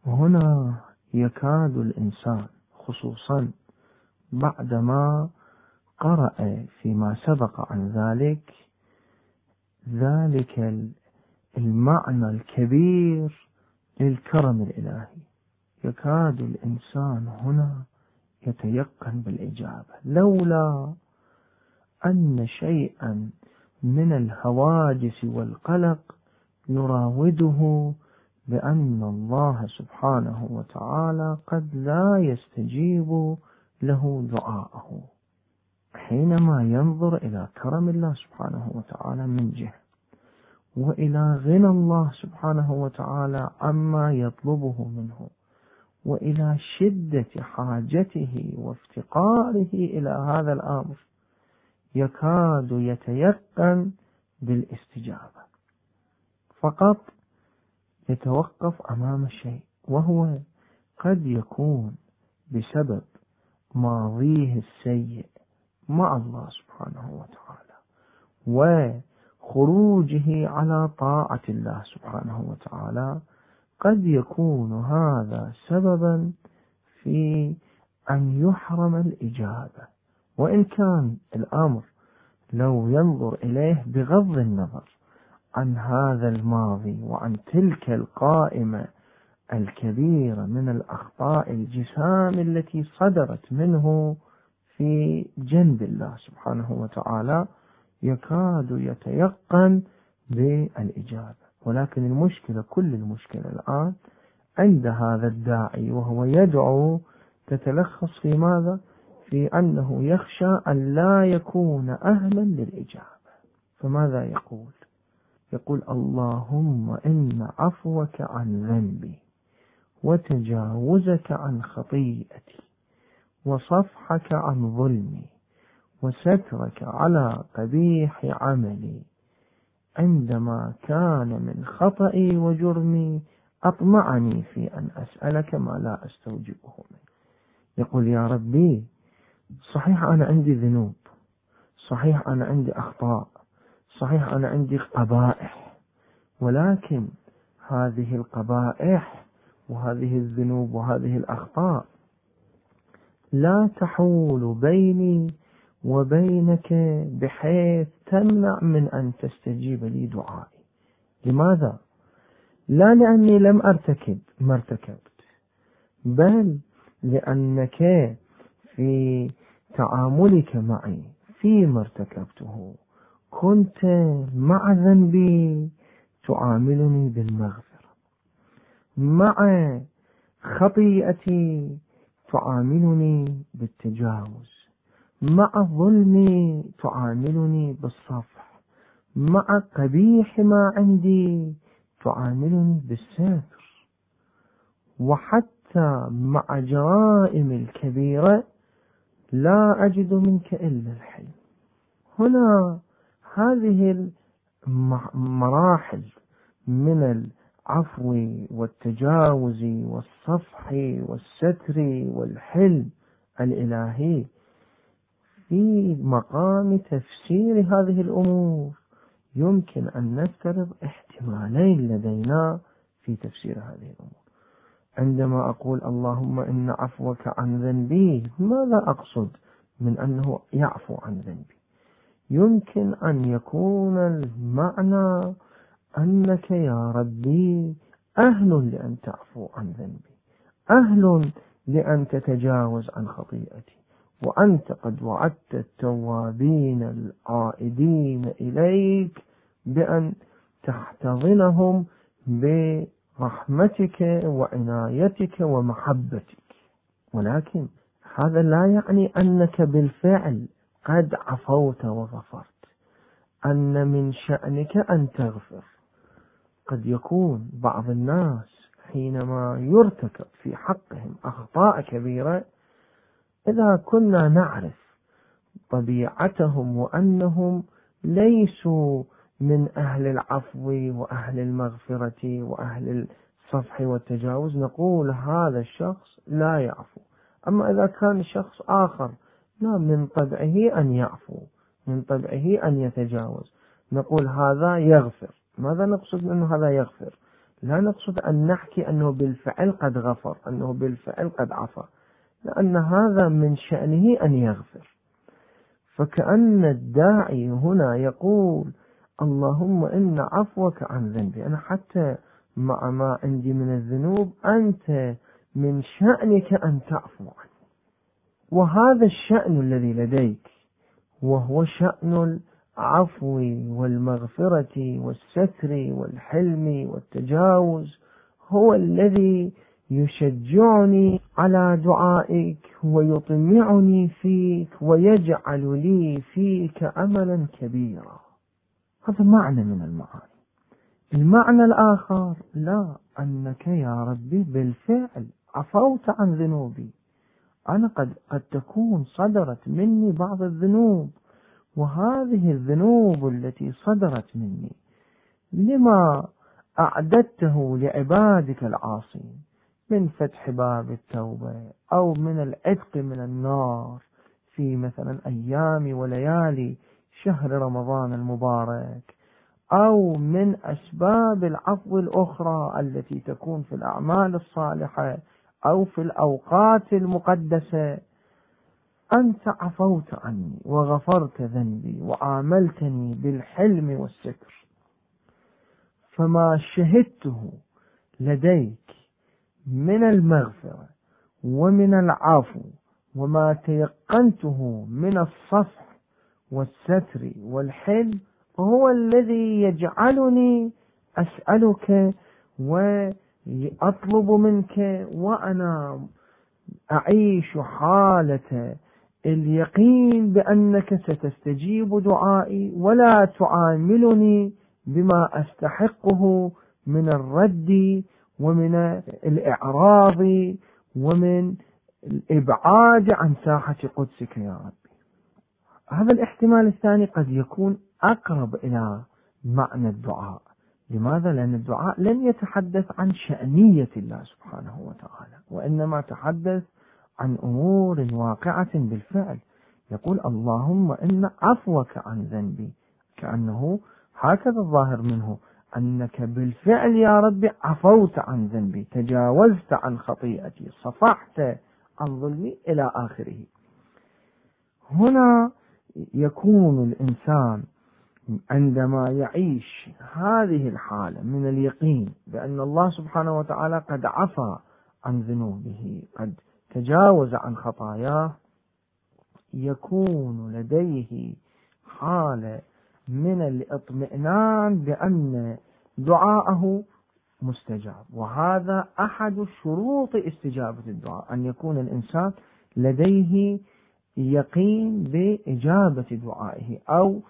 وهنا يكاد الإنسان، خصوصا بعدما قرأ فيما سبق عن ذلك المعنى الكبير للكرم الإلهي، يكاد الإنسان هنا يتيقن بالإجابة، لولا أن شيئا من الهواجس والقلق يراوده بأن الله سبحانه وتعالى قد لا يستجيب له دعاءه. حينما ينظر إلى كرم الله سبحانه وتعالى من جهة، وإلى غنى الله سبحانه وتعالى عما يطلبه منه، وإلى شدة حاجته وافتقاره إلى هذا الأمر، يكاد يتيقن بالاستجابة. فقط يتوقف أمام الشيء، وهو قد يكون بسبب ماضيه السيء مع الله سبحانه وتعالى، وخروجه على طاعة الله سبحانه وتعالى، قد يكون هذا سببا في أن يحرم الإجابة. وإن كان الأمر لو ينظر إليه بغض النظر عن هذا الماضي وعن تلك القائمة الكبيرة من الأخطاء الجسام التي صدرت منه في جنب الله سبحانه وتعالى، يكاد يتيقن بالإجابة. ولكن المشكلة، كل المشكلة الآن عند هذا الداعي وهو يدعو، تتلخص في ماذا؟ في أنه يخشى أن لا يكون أهلا للإجابة. فماذا يقول؟ يقول: اللهم إن عفوك عن ذنبي، وتجاوزك عن خطيئتي، وصفحك عن ظلمي، وسترك على قبيح عملي، عندما كان من خطئي وجرمي أطمعني في أن أسألك ما لا أستوجبه منك. يقول: يا ربي، صحيح أنا عندي ذنوب، صحيح أنا عندي أخطاء، صحيح أنا عندي قبائح، ولكن هذه القبائح وهذه الذنوب وهذه الأخطاء لا تحول بيني وبينك بحيث تمنع من أن تستجيب لي دعائي. لماذا؟ لا لأني لم أرتكب ما ارتكبت، بل لأنك في تعاملك معي فيما ارتكبته كنت مع ذنبي تعاملني بالمغفرة، مع خطيئتي تعاملني بالتجاوز، مع ظلمي تعاملني بالصفح، مع قبيح ما عندي تعاملني بالستر، وحتى مع جرائمي الكبيرة لا أجد منك إلا الحلم. هنا هذه المراحل من العفو والتجاوز والصفح والستر والحلم الإلهي في مقام تفسير هذه الأمور يمكن أن نفترض احتمالين لدينا في تفسير هذه الأمور. عندما أقول اللهم إن عفوك عن ذنبي، ماذا أقصد من أنه يعفو عن ذنبي؟ يمكن أن يكون المعنى أنك يا ربي أهل لأن تعفو عن ذنبي، أهل لأن تتجاوز عن خطيئتي، وأنت قد وعدت التوابين العائدين إليك بأن تحتضنهم برحمتك وعنايتك ومحبتك. ولكن هذا لا يعني أنك بالفعل قد عفوت وغفرت، أن من شأنك أن تغفر. قد يكون بعض الناس حينما يرتكب في حقهم أخطاء كبيرة، إذا كنا نعرف طبيعتهم وأنهم ليسوا من أهل العفو وأهل المغفرة وأهل الصفح والتجاوز، نقول هذا الشخص لا يعفو. أما إذا كان شخص آخر لا من طبعه أن يعفو، من طبعه أن يتجاوز، نقول هذا يغفر. ماذا نقصد أنه هذا يغفر؟ لا نقصد أن نحكي أنه بالفعل قد غفر، أنه بالفعل قد عفا، لأن هذا من شأنه أن يغفر. فكأن الداعي هنا يقول اللهم إن عفوك عن ذنبي، أنا حتى مع ما عندي من الذنوب أنت من شأنك أن تعفو عني. وهذا الشأن الذي لديك وهو شأن العفو والمغفرة والستر والحلم والتجاوز هو الذي يشجعني على دعائك ويطمعني فيك ويجعل لي فيك أملا كبيرا. هذا معنى من المعاني. المعنى الآخر لا، أنك يا ربي بالفعل عفوت عن ذنوبي، أنا قد تكون صدرت مني بعض الذنوب، وهذه الذنوب التي صدرت مني لما أعددته لعبادك العاصين من فتح باب التوبة أو من العتق من النار في مثلا أيام وليالي شهر رمضان المبارك، أو من أسباب العفو الأخرى التي تكون في الأعمال الصالحة أو في الأوقات المقدسة. أنت عفوت عني وغفرت ذنبي وعاملتني بالحلم والستر، فما شهدته لديك من المغفرة ومن العفو وما تيقنته من الصفح والستر والحلم هو الذي يجعلني أسألك وأطلب منك، وأنا أعيش حالة اليقين بأنك ستستجيب دعائي ولا تعاملني بما أستحقه من الرد ومن الإعراض ومن الإبعاد عن ساحة قدسك يا ربي. هذا الاحتمال الثاني قد يكون أقرب إلى معنى الدعاء. لماذا؟ لأن الدعاء لن يتحدث عن شأنية الله سبحانه وتعالى، وإنما تحدث عن أمور واقعة بالفعل. يقول اللهم إن عفوك عن ذنبي، كأنه هكذا الظاهر منه أنك بالفعل يا ربي عفوت عن ذنبي، تجاوزت عن خطيئتي، صفحت عن ظلمي إلى آخره. هنا يكون الإنسان عندما يعيش هذه الحالة من اليقين بأن الله سبحانه وتعالى قد عفى عن ذنوبه، قد تجاوز عن خطاياه، يكون لديه حالة من الاطمئنان بأن دعاءه مستجاب. وهذا أحد شروط استجابة الدعاء، أن يكون الإنسان لديه يقين بإجابة دعائه أو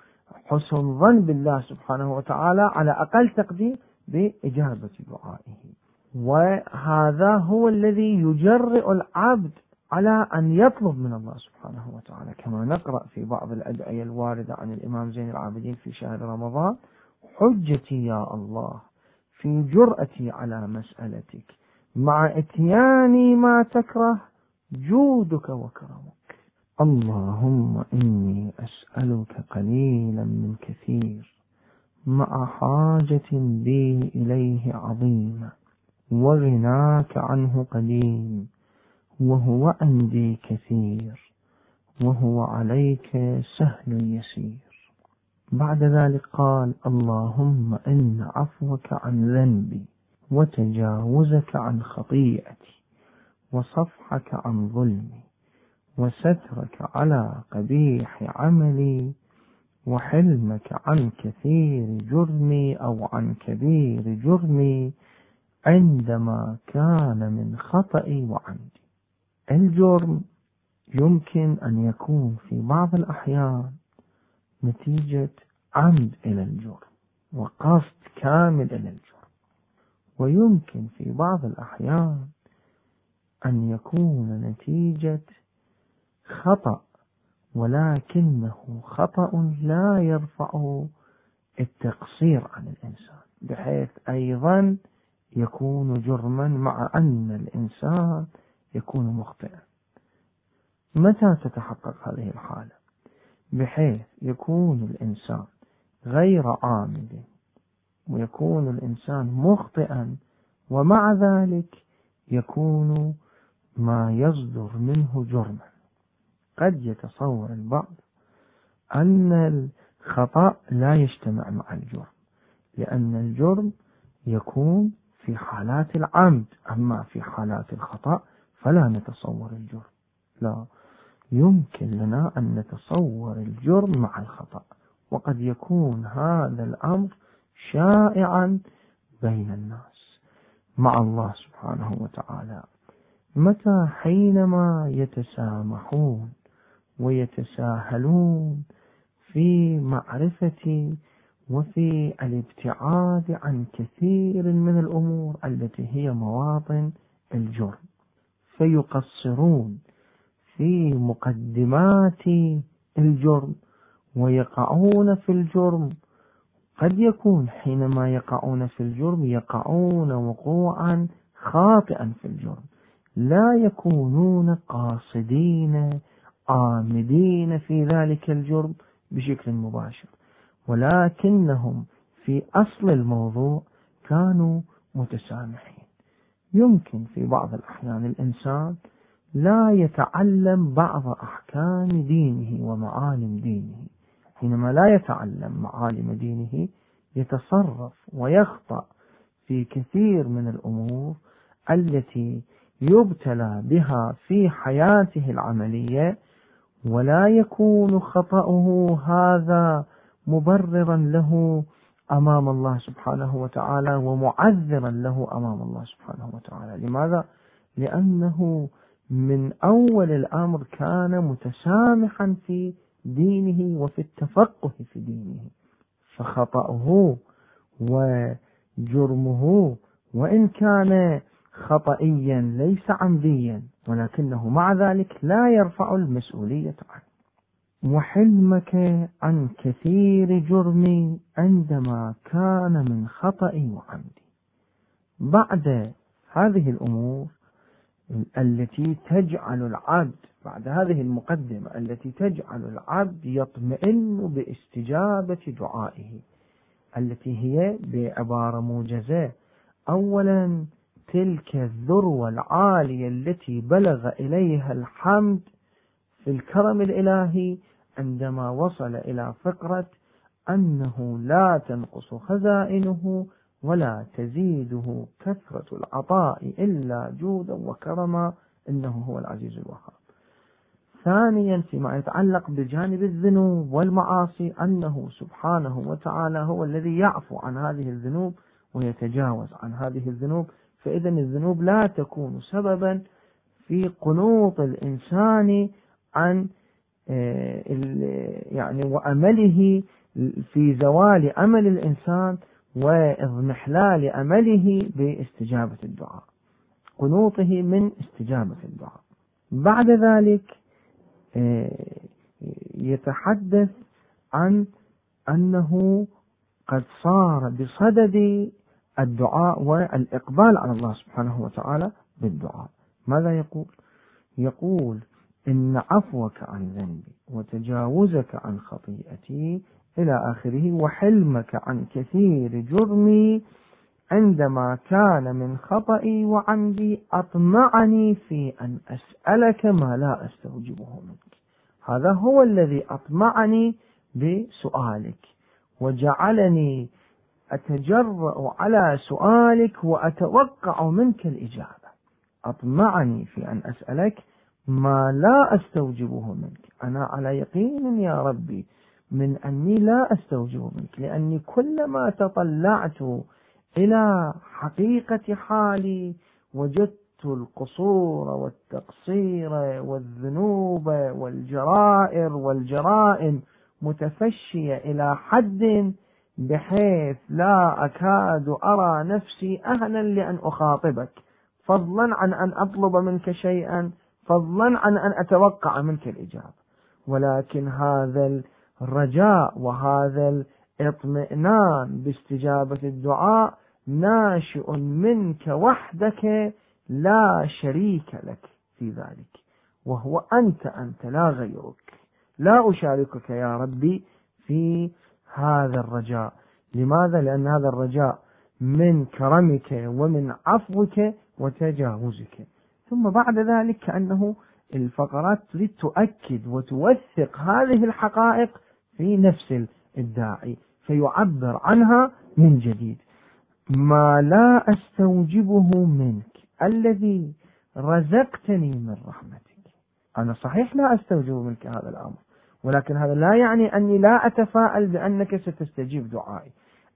حسن ظن بالله سبحانه وتعالى على أقل تقدير بإجابة دعائه. وهذا هو الذي يجرئ العبد على أن يطلب من الله سبحانه وتعالى، كما نقرأ في بعض الأدعية الواردة عن الإمام زين العابدين في شهر رمضان: حجتي يا الله في جرأتي على مسألتك مع إتياني ما تكره جودك وكرمك، اللهم إني أسألك قليلا من كثير مع حاجة بي إليه عظيمة وغناك عنه قديم، وهو عندي كثير وهو عليك سهل يسير. بعد ذلك قال: اللهم إن عفوك عن ذنبي وتجاوزك عن خطيئتي وصفحك عن ظلمي وسترك على قبيح عملي وحلمك عن كثير جرمي أو عن كبير جرمي عندما كان من خطئي وعمدي. الجرم يمكن أن يكون في بعض الأحيان نتيجة عمد إلى الجرم وقصد كامل إلى الجرم، ويمكن في بعض الأحيان أن يكون نتيجة خطأ ولكنه خطأ لا يرفعه التقصير عن الإنسان، بحيث أيضا يكون جرما مع أن الإنسان يكون مخطئا. متى تتحقق هذه الحالة؟ بحيث يكون الإنسان غير عامد ويكون الإنسان مخطئا، ومع ذلك يكون ما يصدر منه جرما. قد يتصور البعض أن الخطأ لا يجتمع مع الجرم، لأن الجرم يكون في حالات العمد، أما في حالات الخطأ فلا نتصور الجرم. لا يمكن لنا أن نتصور الجرم مع الخطأ، وقد يكون هذا الأمر شائعا بين الناس مع الله سبحانه وتعالى. متى؟ حينما يتسامحون ويتساهلون في معرفة وفي الابتعاد عن كثير من الأمور التي هي مواطن الجرم، فيقصرون في مقدمات الجرم ويقعون في الجرم. قد يكون حينما يقعون في الجرم يقعون وقوعا خاطئا في الجرم، لا يكونون قاصدين عامدين في ذلك الجرم بشكل مباشر، ولكنهم في أصل الموضوع كانوا متسامحين. يمكن في بعض الأحيان الإنسان لا يتعلم بعض أحكام دينه ومعالم دينه، حينما لا يتعلم معالم دينه يتصرف ويخطأ في كثير من الأمور التي يبتلى بها في حياته العملية، ولا يكون خطأه هذا مبررا له أمام الله سبحانه وتعالى ومعذرا له أمام الله سبحانه وتعالى. لماذا؟ لأنه من أول الأمر كان متسامحا في دينه وفي التفقه في دينه، فخطأه وجرمه وإن كان خطئيا ليس عمديا، ولكنه مع ذلك لا يرفع المسؤولية عنه. وحلمك عن كثير جرمي عندما كان من خطئي وعمدي. بعد هذه الأمور التي تجعل العبد، بعد هذه المقدمة التي تجعل العبد يطمئن باستجابة دعائه، التي هي بعبارة موجزة: أولا تلك الذروة العالية التي بلغ إليها الحمد في الكرم الإلهي عندما وصل إلى فقرة أنه لا تنقص خزائنه ولا تزيده كثرة العطاء إلا جودا وكرما، إنه هو العزيز الوهاب. ثانيا فيما يتعلق بجانب الذنوب والمعاصي، أنه سبحانه وتعالى هو الذي يعفو عن هذه الذنوب ويتجاوز عن هذه الذنوب، فإذا الذنوب لا تكون سببا في قنوط الإنسان عن يعني وأمله في زوال أمل الإنسان واضمحلال أمله باستجابة الدعاء، قنوطه من استجابة الدعاء. بعد ذلك يتحدث عن أنه قد صار بصدد الدعاء والإقبال على الله سبحانه وتعالى بالدعاء. ماذا يقول؟ يقول: إن عفوك عن ذنبي وتجاوزك عن خطيئتي إلى آخره، وحلمك عن كثير جرمي عندما كان من خطئي وعمدي أطمعني في أن أسألك ما لا أستوجبه منك. هذا هو الذي أطمعني بسؤالك وجعلني أتجرأ على سؤالك وأتوقع منك الإجابة. أطمعني في أن أسألك ما لا أستوجبه منك، أنا على يقين يا ربي من أني لا أستوجب منك، لأني كلما تطلعت إلى حقيقة حالي وجدت القصور والتقصير والذنوب والجرائر والجرائم متفشية إلى حد بحيث لا أكاد أرى نفسي أهلا لأن أخاطبك، فضلا عن أن أطلب منك شيئا، فضلا عن أن أتوقع منك الإجابة. ولكن هذا الرجاء وهذا الاطمئنان باستجابة الدعاء ناشئ منك وحدك لا شريك لك في ذلك، وهو أنت لا غيرك، لا أشاركك يا ربي في هذا الرجاء. لماذا؟ لأن هذا الرجاء من كرمك ومن عفوك وتجاوزك. ثم بعد ذلك كأنه الفقرات لتؤكد وتوثق هذه الحقائق في نفس الداعي، فيعبر عنها من جديد. ما لا أستوجبه منك الذي رزقتني من رحمتك، أنا صحيح لا أستوجب منك هذا الأمر، ولكن هذا لا يعني أني لا أتفائل بأنك ستستجيب دعائي.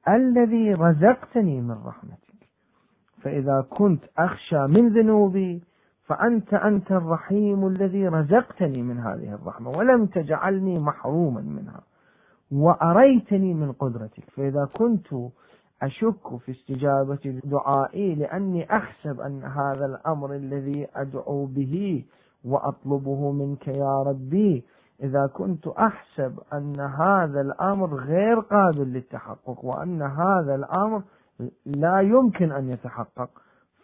الذي رزقتني من رحمتك، فإذا كنت أخشى من ذنوبي فأنت الرحيم الذي رزقتني من هذه الرحمة ولم تجعلني محروما منها، وأريتني من قدرتك. فإذا كنت أشك في استجابة دعائي لأني أحسب أن هذا الأمر الذي أدعو به وأطلبه منك يا ربي، إذا كنت أحسب أن هذا الأمر غير قابل للتحقق وأن هذا الأمر لا يمكن أن يتحقق،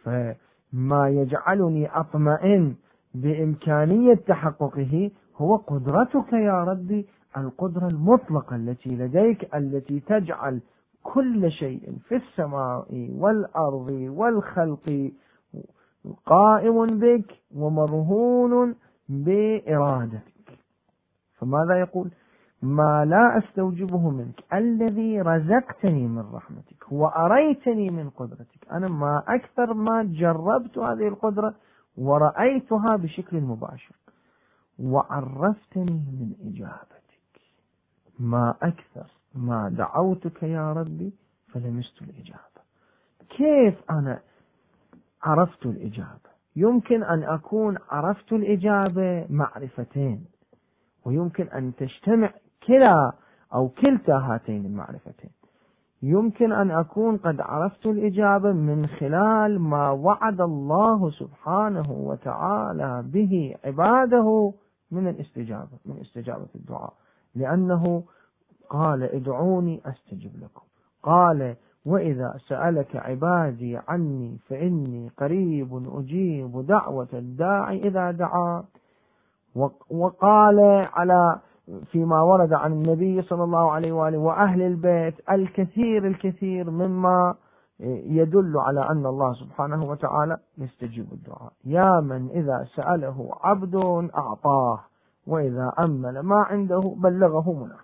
فما يجعلني أطمئن بإمكانية تحققه هو قدرتك يا ربي، القدرة المطلقة التي لديك، التي تجعل كل شيء في السماء والأرض والخلق قائم بك ومرهون بإرادتك. فماذا يقول؟ ما لا أستوجبه منك الذي رزقتني من رحمتك وأريتني من قدرتك. أنا ما أكثر ما جربت هذه القدرة ورأيتها بشكل مباشر، وعرفتني من إجابتك، ما أكثر ما دعوتك يا ربي فلمست الإجابة. كيف أنا عرفت الإجابة؟ يمكن أن أكون عرفت الإجابة معرفتين، ويمكن أن تجتمع كلتا هاتين المعرفتين. يمكن أن أكون قد عرفت الإجابة من خلال ما وعد الله سبحانه وتعالى به عباده من استجابة الدعاء، لأنه قال: ادعوني أستجب لكم، قال: وإذا سألك عبادي عني فإني قريب أجيب دعوة الداعي إذا دعا، وقال فيما ورد عن النبي صلى الله عليه وآله وأهل البيت الكثير مما يدل على أن الله سبحانه وتعالى يستجيب الدعاء. يا من إذا سأله عبد أعطاه، وإذا أمل ما عنده بلغه منه.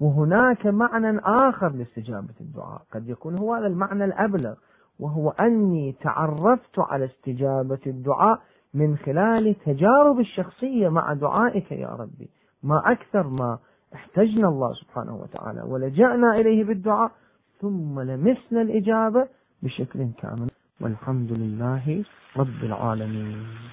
وهناك معنى آخر لاستجابة الدعاء، قد يكون هو هذا المعنى الأبلغ، وهو أني تعرفت على استجابة الدعاء من خلال تجارب الشخصية مع دعائك يا ربي. ما أكثر ما احتجنا الله سبحانه وتعالى ولجأنا إليه بالدعاء، ثم لمسنا الإجابة بشكل كامل. والحمد لله رب العالمين.